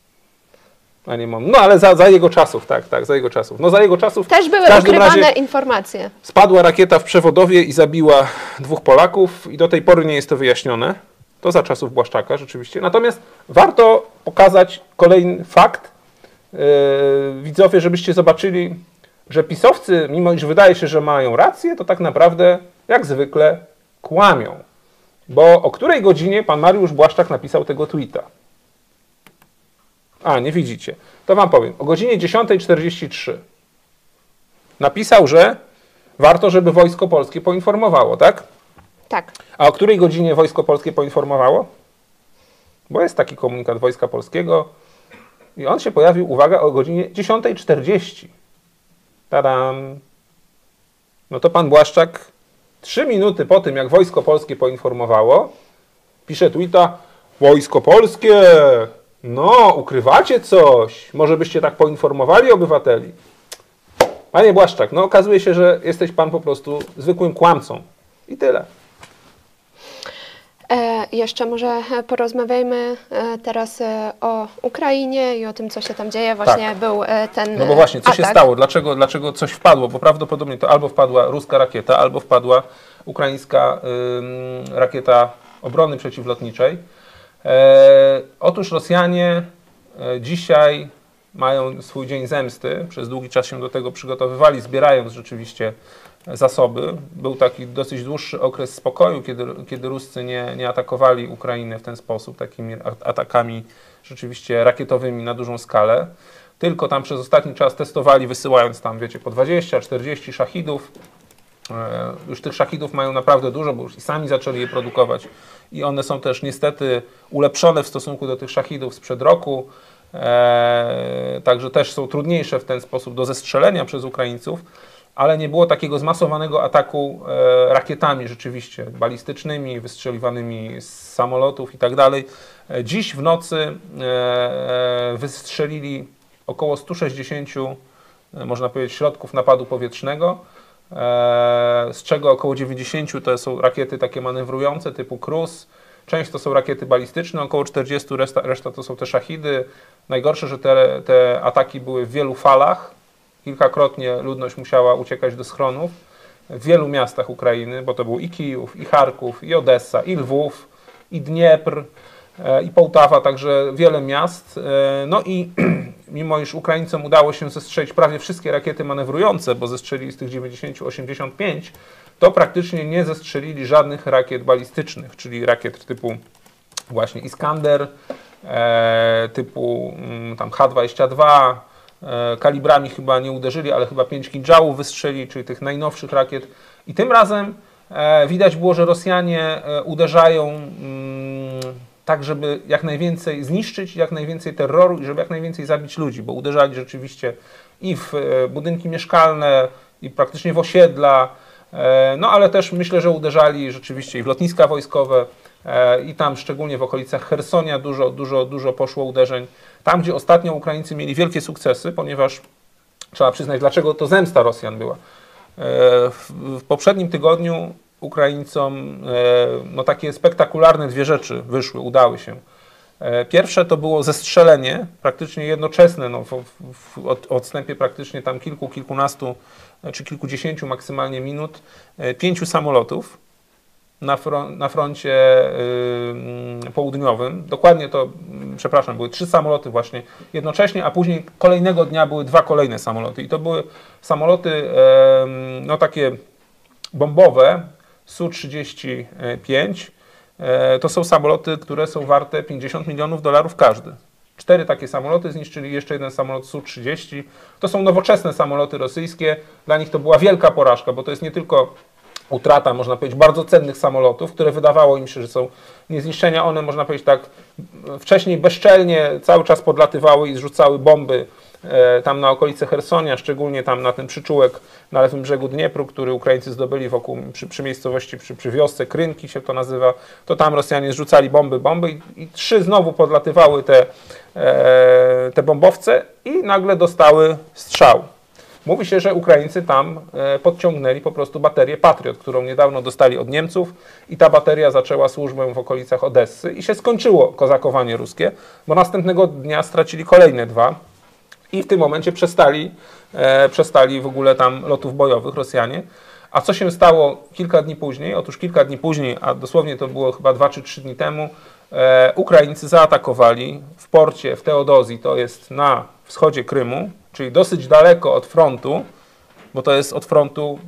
A nie mam. No ale za jego czasów, tak, za jego czasów. No za jego czasów też były ukrywane informacje. Spadła rakieta w Przewodowie i zabiła 2 Polaków i do tej pory nie jest to wyjaśnione. To za czasów Błaszczaka rzeczywiście. Natomiast warto pokazać kolejny fakt, widzowie, żebyście zobaczyli, że pisowcy, mimo iż wydaje się, że mają rację, to tak naprawdę jak zwykle kłamią. Bo o której godzinie pan Mariusz Błaszczak napisał tego tweeta? A, nie widzicie. To wam powiem. O godzinie 10:43 napisał, że warto, żeby Wojsko Polskie poinformowało, tak? Tak. A o której godzinie Wojsko Polskie poinformowało? Bo jest taki komunikat Wojska Polskiego i on się pojawił, uwaga, o godzinie 10:40. Tadam. No to pan Błaszczak 3 minuty po tym, jak Wojsko Polskie poinformowało, pisze tweeta: Wojsko Polskie, no, ukrywacie coś, może byście tak poinformowali obywateli. Panie Błaszczak, no okazuje się, że jesteś pan po prostu zwykłym kłamcą. I tyle. Jeszcze może porozmawiajmy teraz o Ukrainie i o tym, co się tam dzieje. Właśnie tak. Był ten No bo właśnie, co się stało? Dlaczego coś wpadło? Bo prawdopodobnie to albo wpadła ruska rakieta, albo wpadła ukraińska rakieta obrony przeciwlotniczej. Otóż Rosjanie dzisiaj mają swój dzień zemsty. Przez długi czas się do tego przygotowywali, zbierając rzeczywiście zasoby. Był taki dosyć dłuższy okres spokoju, kiedy Ruscy nie atakowali Ukrainy w ten sposób, takimi atakami rzeczywiście rakietowymi na dużą skalę. Tylko tam przez ostatni czas testowali, wysyłając tam, wiecie, po 20-40 szachidów. Już tych szachidów mają naprawdę dużo, bo już i sami zaczęli je produkować. I one są też niestety ulepszone w stosunku do tych szachidów sprzed roku. Także też są trudniejsze w ten sposób do zestrzelenia przez Ukraińców. Ale nie było takiego zmasowanego ataku rakietami rzeczywiście, balistycznymi, wystrzeliwanymi z samolotów i tak dalej. Dziś w nocy wystrzelili około 160, można powiedzieć, środków napadu powietrznego, z czego około 90 to są rakiety takie manewrujące typu Krus. Część to są rakiety balistyczne, około 40, reszta to są te szachidy. Najgorsze, że te ataki były w wielu falach. Kilkakrotnie ludność musiała uciekać do schronów w wielu miastach Ukrainy, bo to był i Kijów, i Charków, i Odessa, i Lwów, i Dniepr, i Połtawa, także wiele miast. No i mimo iż Ukraińcom udało się zestrzelić prawie wszystkie rakiety manewrujące, bo zestrzelili z tych 90-85, to praktycznie nie zestrzelili żadnych rakiet balistycznych, czyli rakiet typu właśnie Iskander, typu tam H-22, kalibrami chyba nie uderzyli, ale chyba 5 Kinjałów wystrzelili, czyli tych najnowszych rakiet. I tym razem widać było, że Rosjanie uderzają tak, żeby jak najwięcej zniszczyć, jak najwięcej terroru i żeby jak najwięcej zabić ludzi, bo uderzali rzeczywiście i w budynki mieszkalne, i praktycznie w osiedla, no ale też myślę, że uderzali rzeczywiście i w lotniska wojskowe, i tam szczególnie w okolicach Chersonia dużo poszło uderzeń. Tam, gdzie ostatnio Ukraińcy mieli wielkie sukcesy, ponieważ trzeba przyznać, dlaczego to zemsta Rosjan była. W poprzednim tygodniu Ukraińcom no, takie spektakularne dwie rzeczy wyszły, udały się. Pierwsze to było zestrzelenie, praktycznie jednoczesne, no, w odstępie praktycznie tam kilkunastu czy kilkudziesięciu maksymalnie minut, 5 samolotów na froncie południowym. Dokładnie to, przepraszam, były 3 samoloty właśnie jednocześnie, a później kolejnego dnia były 2 kolejne samoloty. I to były samoloty no takie bombowe, Su-35. To są samoloty, które są warte $50 milionów każdy. 4 takie samoloty zniszczyli, jeszcze jeden samolot Su-30. To są nowoczesne samoloty rosyjskie. Dla nich to była wielka porażka, bo to jest nie tylko utrata, można powiedzieć, bardzo cennych samolotów, które wydawało im się, że są niezniszczenia. One, można powiedzieć tak, wcześniej bezczelnie cały czas podlatywały i zrzucały bomby tam na okolice Chersonia, szczególnie tam na ten przyczółek na lewym brzegu Dniepru, który Ukraińcy zdobyli wokół, przy miejscowości, przy wiosce Krynki się to nazywa. To tam Rosjanie zrzucali bomby i 3 znowu podlatywały te bombowce i nagle dostały strzał. Mówi się, że Ukraińcy tam podciągnęli po prostu baterię Patriot, którą niedawno dostali od Niemców i ta bateria zaczęła służbę w okolicach Odessy i się skończyło kozakowanie ruskie, bo następnego dnia stracili kolejne 2 i w tym momencie przestali w ogóle tam lotów bojowych Rosjanie. A co się stało kilka dni później? Otóż kilka dni później, a dosłownie to było chyba 2 czy 3 dni temu, Ukraińcy zaatakowali w porcie w Teodozji, to jest na wschodzie Krymu, czyli dosyć daleko od frontu, bo to jest od frontu,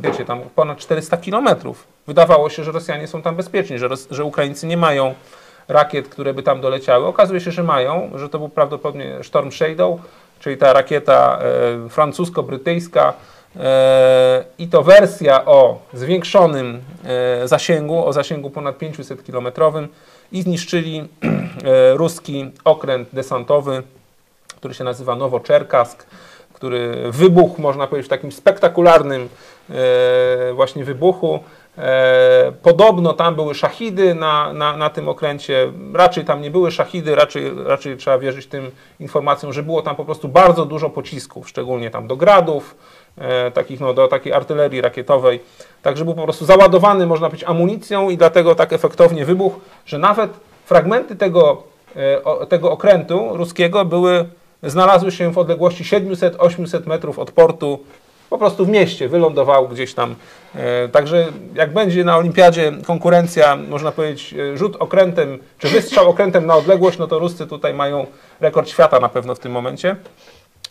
wiecie, tam ponad 400 kilometrów. Wydawało się, że Rosjanie są tam bezpieczni, że Ukraińcy nie mają rakiet, które by tam doleciały. Okazuje się, że mają, że to był prawdopodobnie Storm Shadow, czyli ta rakieta francusko-brytyjska i to wersja o zwiększonym zasięgu, o zasięgu ponad 500-kilometrowym i zniszczyli ruski okręt desantowy, który się nazywa Nowoczerkask, który wybuchł, można powiedzieć, w takim spektakularnym właśnie wybuchu. Podobno tam były szachidy na tym okręcie, raczej tam nie były szachidy, raczej trzeba wierzyć tym informacjom, że było tam po prostu bardzo dużo pocisków, szczególnie tam do gradów, takich, no, do takiej artylerii rakietowej. Także był po prostu załadowany, można powiedzieć, amunicją i dlatego tak efektownie wybuchł, że nawet fragmenty tego okrętu ruskiego znalazły się w odległości 700-800 metrów od portu, po prostu w mieście, wylądował gdzieś tam. Także jak będzie na olimpiadzie konkurencja, można powiedzieć, rzut okrętem, czy wystrzał okrętem na odległość, no to Ruscy tutaj mają rekord świata na pewno w tym momencie,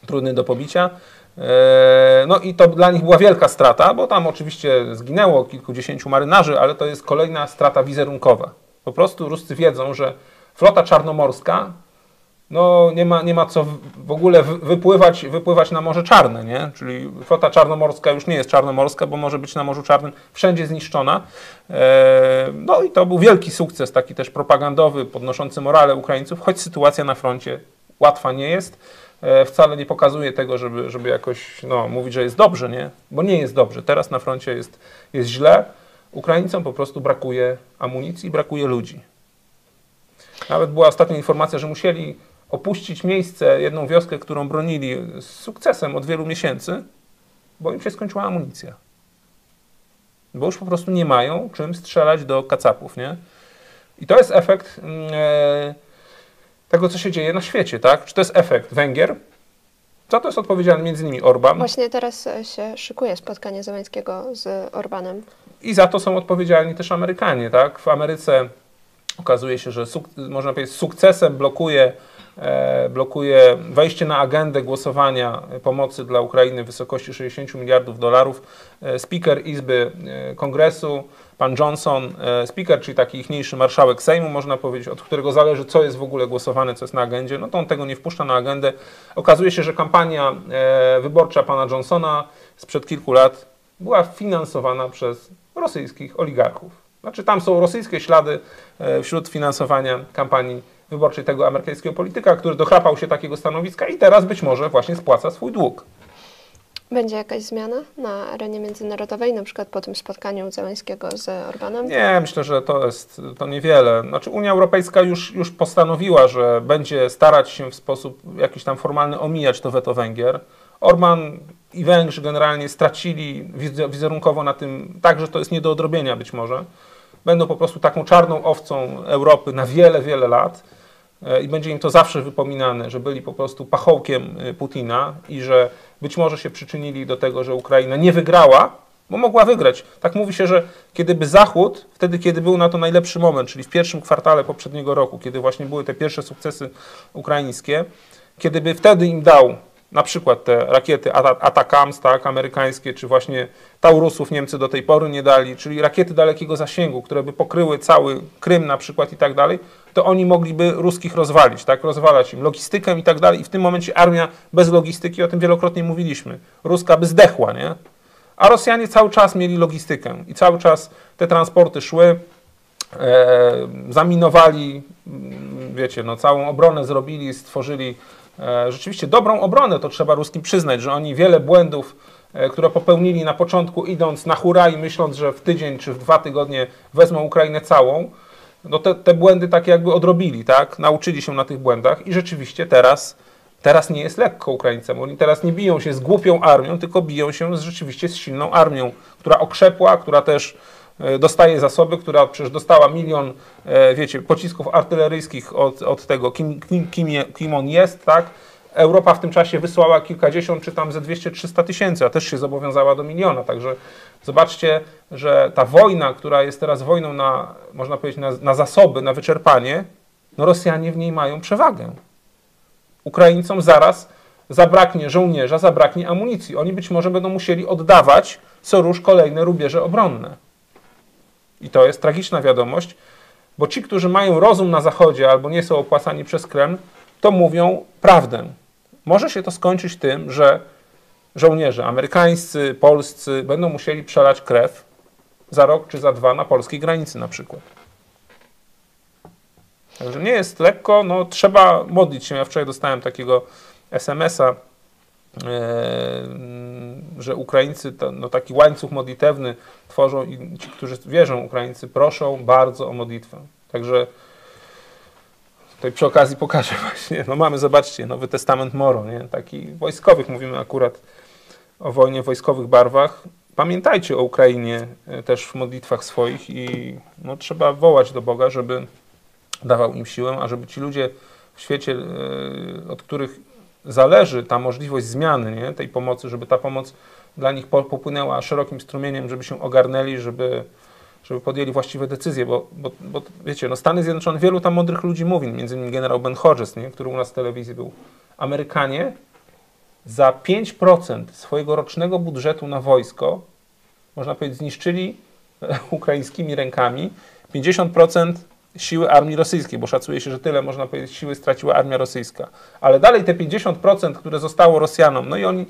trudny do pobicia. No i to dla nich była wielka strata, bo tam oczywiście zginęło kilkudziesięciu marynarzy, ale to jest kolejna strata wizerunkowa. Po prostu Ruscy wiedzą, że flota czarnomorska, no nie ma co w ogóle wypływać na Morze Czarne, nie? Czyli flota czarnomorska już nie jest czarnomorska, bo może być na Morzu Czarnym wszędzie zniszczona. No i to był wielki sukces, taki też propagandowy, podnoszący morale Ukraińców, choć sytuacja na froncie łatwa nie jest. Wcale nie pokazuje tego, żeby jakoś mówić, że jest dobrze, nie? Bo nie jest dobrze. Teraz na froncie jest źle. Ukraińcom po prostu brakuje amunicji, brakuje ludzi. Nawet była ostatnia informacja, że musieli opuścić miejsce, jedną wioskę, którą bronili z sukcesem od wielu miesięcy, bo im się skończyła amunicja. Bo już po prostu nie mają czym strzelać do kacapów, nie? I to jest efekt tego, co się dzieje na świecie, tak? Czy to jest efekt Węgier? Za to jest odpowiedzialny między innymi Orbán. Właśnie teraz się szykuje spotkanie Zeleńskiego z Orbánem. I za to są odpowiedzialni też Amerykanie, tak? W Ameryce okazuje się, że można powiedzieć, sukcesem blokuje wejście na agendę głosowania pomocy dla Ukrainy w wysokości $60 miliardów. Speaker Izby Kongresu, pan Johnson, speaker, czyli taki ichniejszy marszałek Sejmu, można powiedzieć, od którego zależy, co jest w ogóle głosowane, co jest na agendzie, no to on tego nie wpuszcza na agendę. Okazuje się, że kampania wyborcza pana Johnsona sprzed kilku lat była finansowana przez rosyjskich oligarchów. Znaczy tam są rosyjskie ślady wśród finansowania kampanii wyborczej tego amerykańskiego polityka, który dochrapał się takiego stanowiska i teraz być może właśnie spłaca swój dług. Będzie jakaś zmiana na arenie międzynarodowej, na przykład po tym spotkaniu Zeleńskiego z Orbánem? Nie, myślę, że to niewiele. Znaczy Unia Europejska już postanowiła, że będzie starać się w sposób jakiś tam formalny omijać to weto Węgier. Orbán i Węgrzy generalnie stracili wizerunkowo na tym, tak, że to jest nie do odrobienia być może. Będą po prostu taką czarną owcą Europy na wiele, wiele lat i będzie im to zawsze wypominane, że byli po prostu pachołkiem Putina i że być może się przyczynili do tego, że Ukraina nie wygrała, bo mogła wygrać. Tak mówi się, że kiedyby Zachód, wtedy kiedy był na to najlepszy moment, czyli w pierwszym kwartale poprzedniego roku, kiedy właśnie były te pierwsze sukcesy ukraińskie, kiedyby wtedy im dał na przykład te rakiety Atakams, tak, amerykańskie, czy właśnie Taurusów Niemcy do tej pory nie dali, czyli rakiety dalekiego zasięgu, które by pokryły cały Krym na przykład i tak dalej, to oni mogliby ruskich rozwalić, tak, rozwalać im logistykę i tak dalej. I w tym momencie armia bez logistyki, o tym wielokrotnie mówiliśmy, ruska by zdechła, nie? A Rosjanie cały czas mieli logistykę i cały czas te transporty szły, zaminowali, wiecie, no całą obronę zrobili, stworzyli rzeczywiście dobrą obronę, to trzeba Ruskim przyznać, że oni wiele błędów, które popełnili na początku idąc na hura i myśląc, że w tydzień czy w 2 tygodnie wezmą Ukrainę całą, no te błędy takie jakby odrobili, tak? Nauczyli się na tych błędach i rzeczywiście teraz nie jest lekko Ukraińcom. Oni teraz nie biją się z głupią armią, tylko biją się rzeczywiście z silną armią, która okrzepła, która też dostaje zasoby, która przecież dostała milion, wiecie, pocisków artyleryjskich od tego, kim on jest, tak? Europa w tym czasie wysłała kilkadziesiąt, czy tam ze 200-300 tysięcy, a też się zobowiązała do miliona, także zobaczcie, że ta wojna, która jest teraz wojną na, można powiedzieć, na zasoby, na wyczerpanie, no Rosjanie w niej mają przewagę. Ukraińcom zaraz zabraknie żołnierza, zabraknie amunicji. Oni być może będą musieli oddawać co rusz kolejne rubieże obronne. I to jest tragiczna wiadomość, bo ci, którzy mają rozum na Zachodzie albo nie są opłacani przez Kreml, to mówią prawdę. Może się to skończyć tym, że żołnierze amerykańscy, polscy będą musieli przelać krew za rok czy za 2 na polskiej granicy na przykład. Także nie jest lekko, no trzeba modlić się. Ja wczoraj dostałem takiego SMS-a że Ukraińcy, taki łańcuch modlitewny tworzą i ci, którzy wierzą, Ukraińcy, proszą bardzo o modlitwę. Także tutaj przy okazji pokażę właśnie, mamy, zobaczcie, Nowy Testament Moro, nie? Taki wojskowych, mówimy akurat o wojnie w wojskowych barwach. Pamiętajcie o Ukrainie też w modlitwach swoich i trzeba wołać do Boga, żeby dawał im siłę, a żeby ci ludzie w świecie, od których zależy ta możliwość zmiany, nie? Tej pomocy, żeby ta pomoc dla nich popłynęła szerokim strumieniem, żeby się ogarnęli, żeby podjęli właściwe decyzje, bo wiecie, Stany Zjednoczone, wielu tam mądrych ludzi mówi, między innymi generał Ben Hodges, nie? Który u nas w telewizji był. Amerykanie za 5% swojego rocznego budżetu na wojsko, można powiedzieć, zniszczyli ukraińskimi rękami 50% siły armii rosyjskiej, bo szacuje się, że tyle, można powiedzieć, siły straciła armia rosyjska. Ale dalej te 50%, które zostało Rosjanom, i oni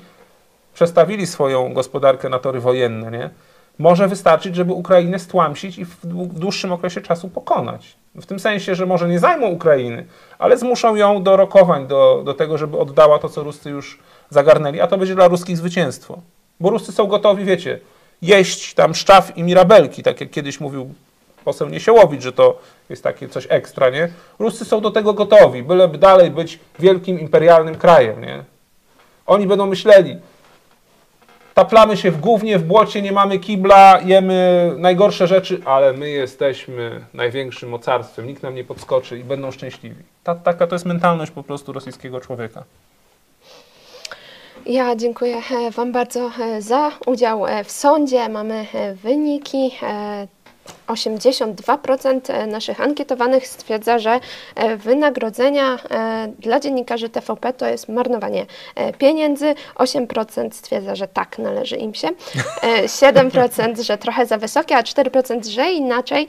przestawili swoją gospodarkę na tory wojenne, nie? Może wystarczyć, żeby Ukrainę stłamsić i w dłuższym okresie czasu pokonać. W tym sensie, że może nie zajmą Ukrainy, ale zmuszą ją do rokowań, do tego, żeby oddała to, co Ruscy już zagarnęli, a to będzie dla Ruskich zwycięstwo. Bo Ruscy są gotowi, wiecie, jeść tam szczaw i mirabelki, tak jak kiedyś mówił poseł Niesiołowicz, że to jest takie coś ekstra, nie? Ruscy są do tego gotowi, byleby dalej być wielkim, imperialnym krajem, nie? Oni będą myśleli, taplamy się w gównie, w błocie, nie mamy kibla, jemy najgorsze rzeczy, ale my jesteśmy największym mocarstwem, nikt nam nie podskoczy i będą szczęśliwi. Taka to jest mentalność po prostu rosyjskiego człowieka. Ja dziękuję Wam bardzo za udział w sądzie. Mamy wyniki. 82% naszych ankietowanych stwierdza, że wynagrodzenia dla dziennikarzy TVP to jest marnowanie pieniędzy. 8% stwierdza, że tak, należy im się. 7%, że trochę za wysokie, a 4%, że inaczej.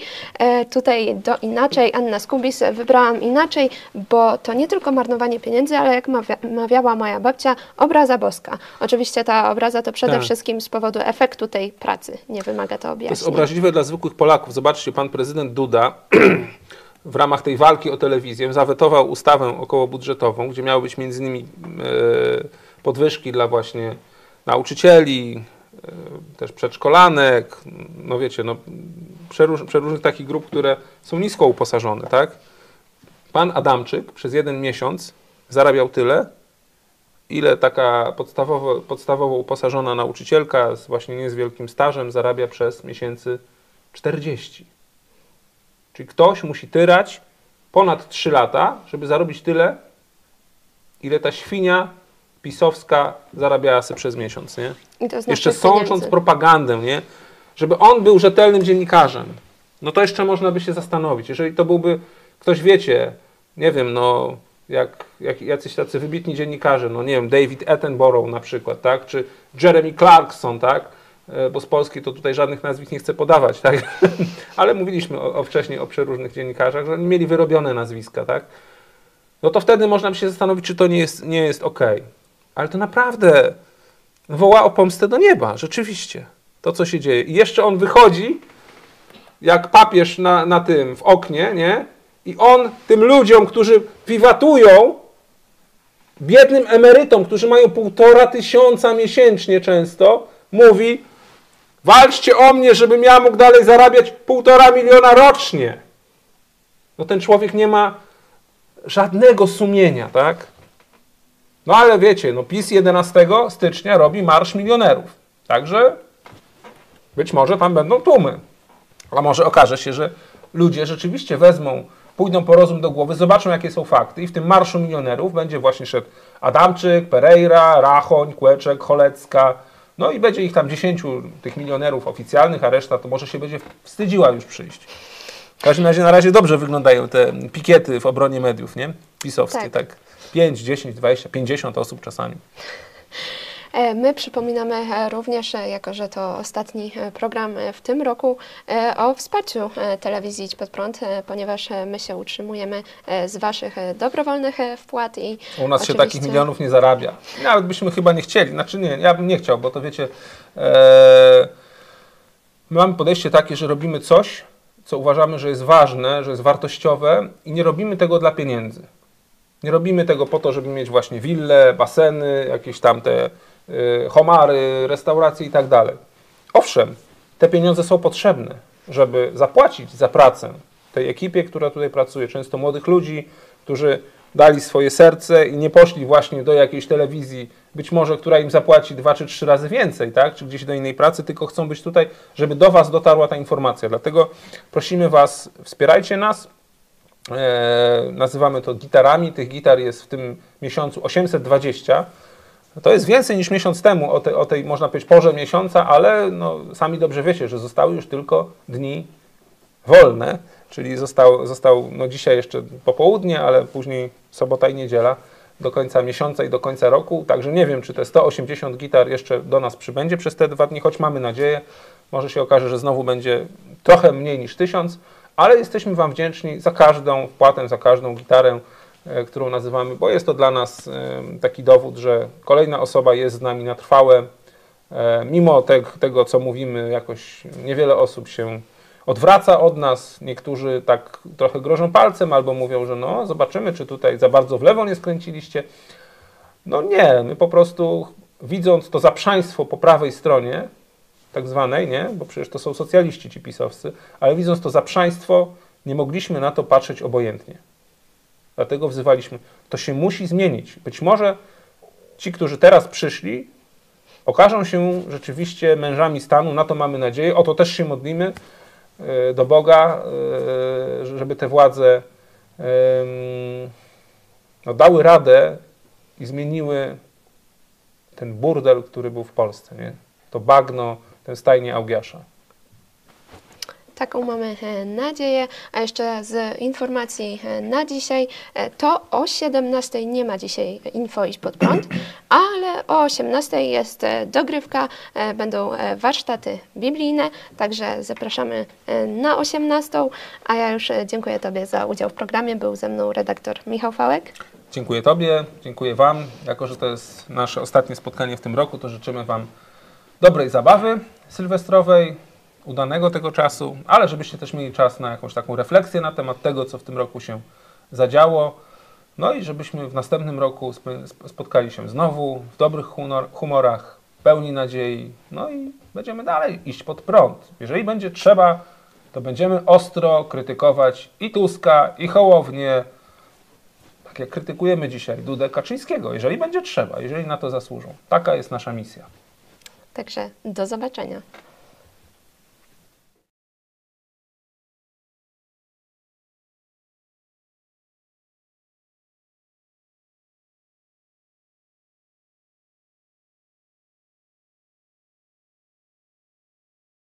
Tutaj do inaczej. Anna Skubis, wybrałam inaczej, bo to nie tylko marnowanie pieniędzy, ale jak mawiała moja babcia, obraza boska. Oczywiście ta obraza to przede wszystkim z powodu efektu tej pracy. Nie wymaga to objaśnienia. To jest obraźliwe dla zwykłych Polaków. Zobaczcie, pan prezydent Duda w ramach tej walki o telewizję zawetował ustawę okołobudżetową, gdzie miały być między innymi podwyżki dla właśnie nauczycieli, też przedszkolanek, przeróżnych takich grup, które są nisko uposażone, tak? Pan Adamczyk przez 1 miesiąc zarabiał tyle, ile taka podstawowo uposażona nauczycielka z właśnie nie z wielkim stażem zarabia przez miesięcy 40. Czyli ktoś musi tyrać ponad 3 lata, żeby zarobić tyle, ile ta świnia pisowska zarabiała sobie przez miesiąc, nie? I to znaczy jeszcze sącząc propagandę, nie? Żeby on był rzetelnym dziennikarzem. To jeszcze można by się zastanowić. Jeżeli to byłby ktoś, wiecie, nie wiem, jak jacyś tacy wybitni dziennikarze, nie wiem, David Attenborough na przykład, tak? Czy Jeremy Clarkson, tak? Bo z Polski to tutaj żadnych nazwisk nie chcę podawać, tak? Ale mówiliśmy wcześniej o przeróżnych dziennikarzach, że oni mieli wyrobione nazwiska, tak? To wtedy można by się zastanowić, czy to nie jest ok. Ale to naprawdę woła o pomstę do nieba, rzeczywiście. To, co się dzieje. I jeszcze on wychodzi, jak papież na tym, w oknie, nie? I on tym ludziom, którzy piwatują, biednym emerytom, którzy mają 1500 miesięcznie często, mówi: walczcie o mnie, żebym ja mógł dalej zarabiać 1,5 miliona rocznie. Ten człowiek nie ma żadnego sumienia, tak? Ale wiecie, PiS 11 stycznia robi marsz milionerów. Także być może tam będą tłumy. A może okaże się, że ludzie rzeczywiście wezmą, pójdą po rozum do głowy, zobaczą, jakie są fakty i w tym marszu milionerów będzie właśnie szedł Adamczyk, Pereira, Rachoń, Kłeczek, Cholecka, i będzie ich tam 10 tych milionerów oficjalnych, a reszta to może się będzie wstydziła już przyjść. W każdym razie na razie dobrze wyglądają te pikiety w obronie mediów, nie? Pisowskie, tak. 5, 10, 20, 50 osób czasami. My przypominamy również, jako że to ostatni program w tym roku, o wsparciu telewizji Idź Pod Prąd, ponieważ my się utrzymujemy z Waszych dobrowolnych wpłat. I u nas się takich milionów nie zarabia. Nawet byśmy chyba nie chcieli. Ja bym nie chciał, bo to wiecie, my mamy podejście takie, że robimy coś, co uważamy, że jest ważne, że jest wartościowe i nie robimy tego dla pieniędzy. Nie robimy tego po to, żeby mieć właśnie wille, baseny, jakieś tam te homary, restauracje i tak dalej. Owszem, te pieniądze są potrzebne, żeby zapłacić za pracę tej ekipie, która tutaj pracuje, często młodych ludzi, którzy dali swoje serce i nie poszli właśnie do jakiejś telewizji, być może, która im zapłaci 2 czy 3 razy więcej, tak? Czy gdzieś do innej pracy, tylko chcą być tutaj, żeby do Was dotarła ta informacja. Dlatego prosimy Was, wspierajcie nas. Nazywamy to gitarami. Tych gitar jest w tym miesiącu 820. To jest więcej niż miesiąc temu, o tej można powiedzieć, porze miesiąca, ale no, sami dobrze wiecie, że zostały już tylko dni wolne, czyli został no, dzisiaj jeszcze popołudnie, ale później sobota i niedziela do końca miesiąca i do końca roku. Także nie wiem, czy te 180 gitar jeszcze do nas przybędzie przez te 2 dni, choć mamy nadzieję. Może się okaże, że znowu będzie trochę mniej niż 1000, ale jesteśmy Wam wdzięczni za każdą wpłatę, za każdą gitarę, którą nazywamy, bo jest to dla nas taki dowód, że kolejna osoba jest z nami na trwałe. Mimo tego, co mówimy, jakoś niewiele osób się odwraca od nas. Niektórzy tak trochę grożą palcem albo mówią, że no zobaczymy, czy tutaj za bardzo w lewo nie skręciliście. No nie, my po prostu widząc to zaprzaństwo po prawej stronie, tak zwanej, nie? Bo przecież to są socjaliści ci pisowcy, ale widząc to zaprzaństwo, nie mogliśmy na to patrzeć obojętnie. Dlatego wzywaliśmy, to się musi zmienić. Być może ci, którzy teraz przyszli, okażą się rzeczywiście mężami stanu, na to mamy nadzieję, o to też się modlimy do Boga, żeby te władze no, dały radę i zmieniły ten burdel, który był w Polsce, nie? To bagno, ten stajnie augiasza. Taką mamy nadzieję, a jeszcze z informacji na dzisiaj, to o 17:00 nie ma dzisiaj Info Iść Pod Prąd, ale o 18:00 jest dogrywka, będą warsztaty biblijne, także zapraszamy na 18:00, a ja już dziękuję Tobie za udział w programie, był ze mną redaktor Michał Fałek. Dziękuję Tobie, dziękuję Wam, jako że to jest nasze ostatnie spotkanie w tym roku, to życzymy Wam dobrej zabawy sylwestrowej, udanego tego czasu, ale żebyście też mieli czas na jakąś taką refleksję na temat tego, co w tym roku się zadziało. No i żebyśmy w następnym roku spotkali się znowu w dobrych humorach, pełni nadziei. No i będziemy dalej iść pod prąd. Jeżeli będzie trzeba, to będziemy ostro krytykować i Tuska, i Hołownię, tak jak krytykujemy dzisiaj Dudę, Kaczyńskiego, jeżeli będzie trzeba, jeżeli na to zasłużą. Taka jest nasza misja. Także do zobaczenia.